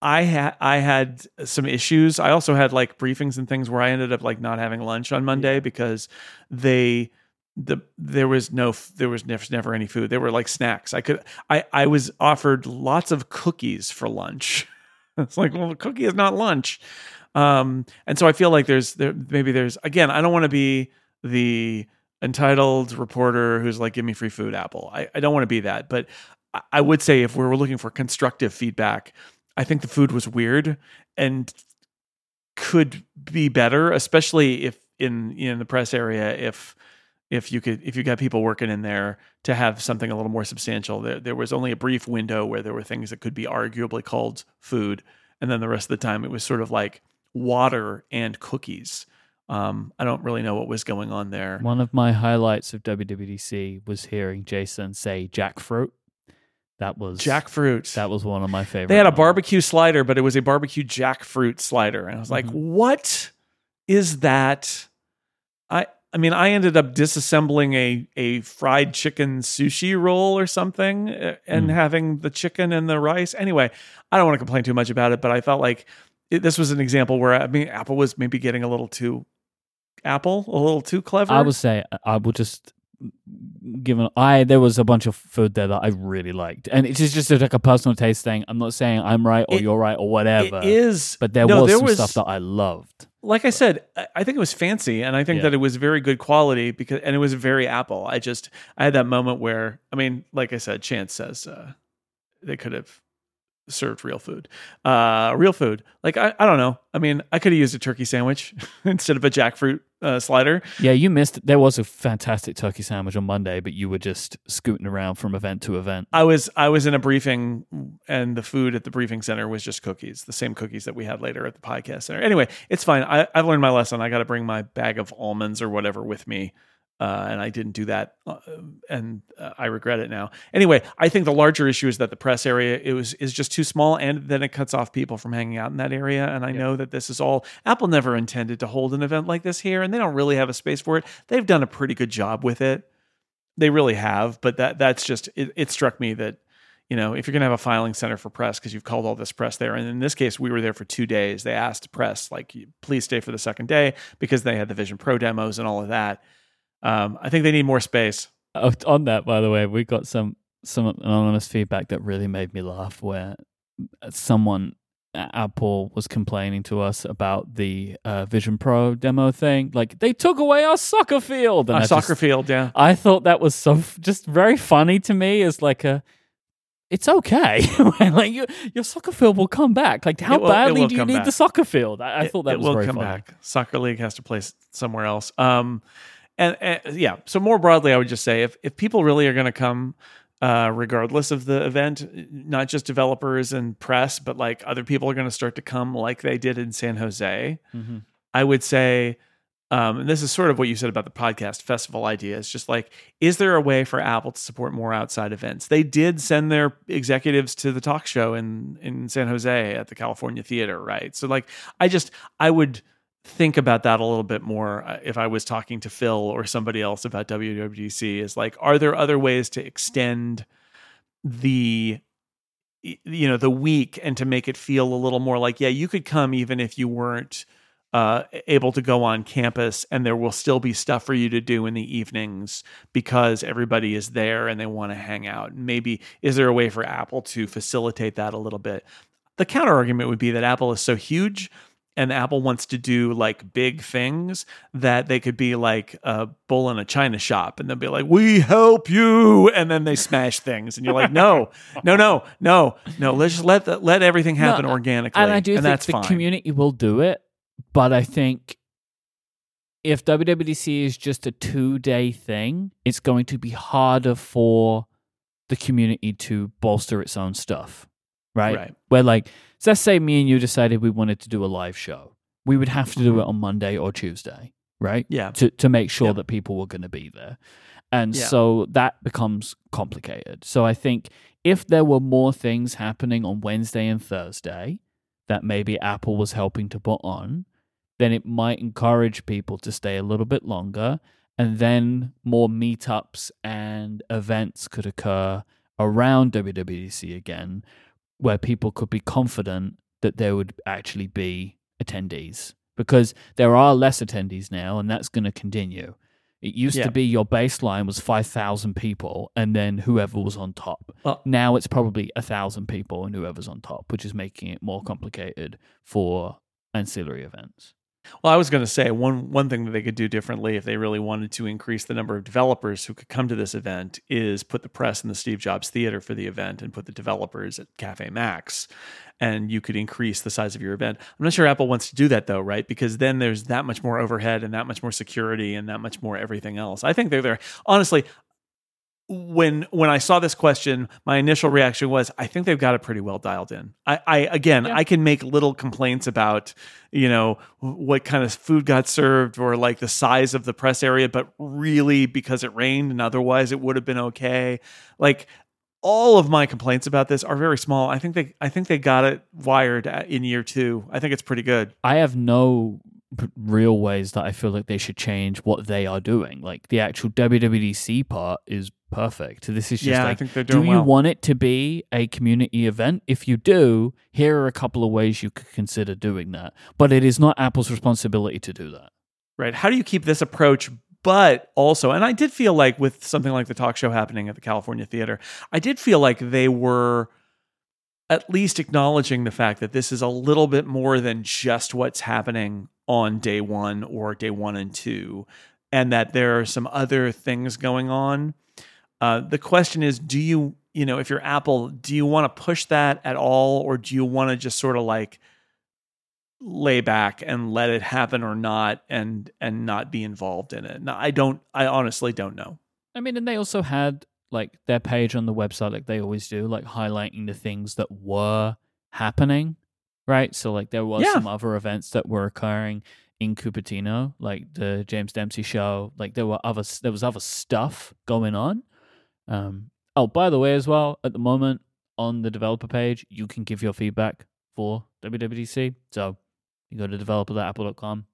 I had I had some issues. I also had like briefings and things where I ended up like not having lunch on Monday because they. The there was no there was never, never any food. There were like snacks. I could I, I was offered lots of cookies for lunch. It's like, well, a cookie is not lunch, um, and so I feel like there's there maybe there's again. I don't want to be the entitled reporter who's like, give me free food, Apple. I, I don't want to be that, but I, I would say if we were looking for constructive feedback, I think the food was weird and could be better, especially if in in the press area if. If you could, if you got people working in there to have something a little more substantial, there, there was only a brief window where there were things that could be arguably called food, and then the rest of the time it was sort of like water and cookies. Um, I don't really know what was going on there. One of my highlights of W W D C was hearing Jason say jackfruit. That was jackfruit. That was one of my favorites. They had a barbecue slider, but it was a barbecue jackfruit slider, and I was like, mm-hmm. "What is that?" I. I mean, I ended up disassembling a, a fried chicken sushi roll or something and mm. having the chicken and the rice. Anyway, I don't want to complain too much about it, but I felt like it, this was an example where, I mean, Apple was maybe getting a little too Apple, a little too clever. I would say, I would just give an, I, there was a bunch of food there that I really liked. And it's just, just like a personal taste thing. I'm not saying I'm right or it, you're right or whatever. It is. But there no, was there some was, stuff that I loved. Like I said, I think it was fancy, and I think yeah. that it was very good quality because, and it was very Apple. I just, I had that moment where, I mean, like I said, Chance says uh, they could have served real food, uh, real food. Like I, I don't know. I mean, I could have used a turkey sandwich instead of a jackfruit uh, slider. Yeah, you missed. There was a fantastic turkey sandwich on Monday, but you were just scooting around from event to event. I was, I was in a briefing, and the food at the briefing center was just cookies, the same cookies that we had later at the podcast center. Anyway, it's fine. I, I've learned my lesson. I got to bring my bag of almonds or whatever with me. Uh, and I didn't do that, uh, and uh, I regret it now. Anyway, I think the larger issue is that the press area it was is just too small, and then it cuts off people from hanging out in that area. And I yep. know that this is all Apple never intended to hold an event like this here, and they don't really have a space for it. They've done a pretty good job with it; they really have. But that that's just it, it struck me that you know if you're going to have a filing center for press because you've called all this press there, and in this case we were there for two days. They asked press like, please stay for the second day because they had the Vision Pro demos and all of that. Um, I think they need more space. Oh, on that, by the way, we got some some anonymous feedback that really made me laugh where someone at Apple was complaining to us about the uh, Vision Pro demo thing. Like, they took away our soccer field. And our I soccer just, field, yeah. I thought that was so just very funny to me as like a, it's okay. Like you, your soccer field will come back. Like how will, badly do you need back. the soccer field? I, I it, thought that it was will very come funny. back. Soccer League has to play somewhere else. Um, And, and yeah, so more broadly, I would just say if, if people really are going to come uh, regardless of the event, not just developers and press, but like other people are going to start to come like they did in San Jose. Mm-hmm. I would say, um, and this is sort of what you said about the podcast festival idea, it's just like, is there a way for Apple to support more outside events? They did send their executives to the talk show in, in San Jose at the California Theater, right? So like, I just, I would think about that a little bit more if I was talking to Phil or somebody else about W W D C, is like, are there other ways to extend the, you know, the week and to make it feel a little more like, yeah, you could come even if you weren't uh, able to go on campus, and there will still be stuff for you to do in the evenings because everybody is there and they want to hang out. Maybe, is there a way for Apple to facilitate that a little bit? The counter argument would be that Apple is so huge and Apple wants to do like big things that they could be like a bull in a china shop, and they'll be like, we help you. And then they smash things. And you're like, no, no, no, no, no. Let's just let the, let everything happen no, organically. And I do and think that's the fine. community will do it. But I think if W W D C is just a two day thing, it's going to be harder for the community to bolster its own stuff. Right? Right. Where like, so let's say me and you decided we wanted to do a live show. We would have to do it on Monday or Tuesday, right? Yeah. To to make sure yeah. that people were going to be there. And yeah. so that becomes complicated. So I think if there were more things happening on Wednesday and Thursday that maybe Apple was helping to put on, then it might encourage people to stay a little bit longer, and then more meetups and events could occur around W W D C again, where people could be confident that there would actually be attendees, because there are less attendees now, and that's going to continue. It used yeah. to be your baseline was five thousand people and then whoever was on top. Well, now it's probably one thousand people and whoever's on top, which is making it more complicated for ancillary events. Well, I was going to say one one thing that they could do differently if they really wanted to increase the number of developers who could come to this event is put the press in the Steve Jobs Theater for the event and put the developers at Cafe Max, and you could increase the size of your event. I'm not sure Apple wants to do that though, right? Because then there's that much more overhead and that much more security and that much more everything else. I think they're there. Honestly, when when I saw this question, my initial reaction was, I think they've got it pretty well dialed in. I, I again, yeah. I can make little complaints about, you know, what kind of food got served or like the size of the press area, but really because it rained and otherwise it would have been okay. Like all of my complaints about this are very small. I think they I think they got it wired in year two. I think it's pretty good. I have no real ways that I feel like they should change what they are doing. Like the actual W W D C part is perfect. This is just yeah, like, I think they're doing do you well. want it to be a community event? If you do, here are a couple of ways you could consider doing that. But it is not Apple's responsibility to do that. Right. How do you keep this approach? But also, and I did feel like with something like the talk show happening at the California Theater, I did feel like they were at least acknowledging the fact that this is a little bit more than just what's happening on day one or day one and two, and that there are some other things going on. Uh, the question is, do you, you know, if you're Apple, do you want to push that at all? Or do you want to just sort of like lay back and let it happen or not, and, and not be involved in it? No, I don't, I honestly don't know. I mean, and they also had like their page on the website, like they always do, like highlighting the things that were happening, right? So like there was yeah. some other events that were occurring in Cupertino, like the James Dempsey show, like there were other, there was other stuff going on. Um, oh, by the way, as well, at the moment on the developer page, you can give your feedback for W W D C. So you go to developer dot apple dot com.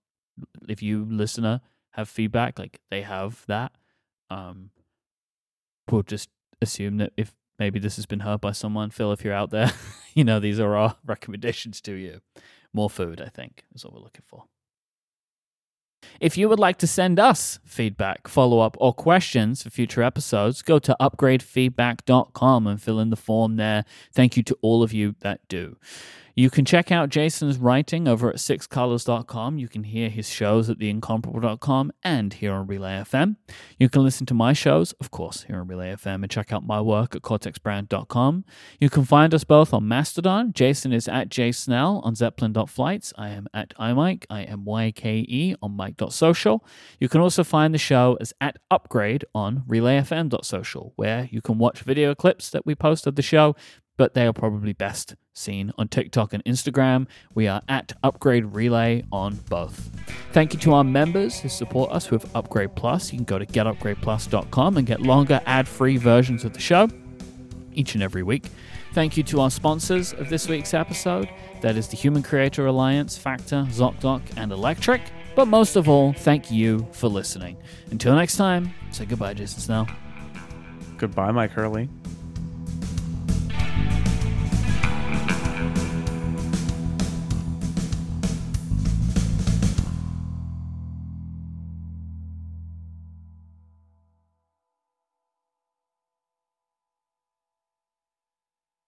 If you, listener, have feedback, like they have that. Um, we'll just assume that if maybe this has been heard by someone, Phil, if you're out there, you know, these are our recommendations to you. More food, I think, is what we're looking for. If you would like to send us feedback, follow-up, or questions for future episodes, go to upgrade feedback dot com and fill in the form there. Thank you to all of you that do. You can check out Jason's writing over at six colors dot com. You can hear his shows at the incomparable dot com and here on Relay F M. You can listen to my shows, of course, here on Relay F M and check out my work at cortex brand dot com. You can find us both on Mastodon. Jason is at jsnell on zeppelin dot flights. I am at imike, I M Y K E, on mike dot social. You can also find the show as at Upgrade on relay f m dot social, where you can watch video clips that we post of the show, but they are probably best seen on TikTok and Instagram. We are at Upgrade Relay on both. Thank you to our members who support us with Upgrade Plus. You can go to get upgrade plus dot com and get longer ad-free versions of the show each and every week. Thank you to our sponsors of this week's episode. That is the Human Creator Alliance, Factor, Zocdoc, and Electric. But most of all, thank you for listening. Until next time, say goodbye, Jason Snell. Goodbye, Mike Hurley.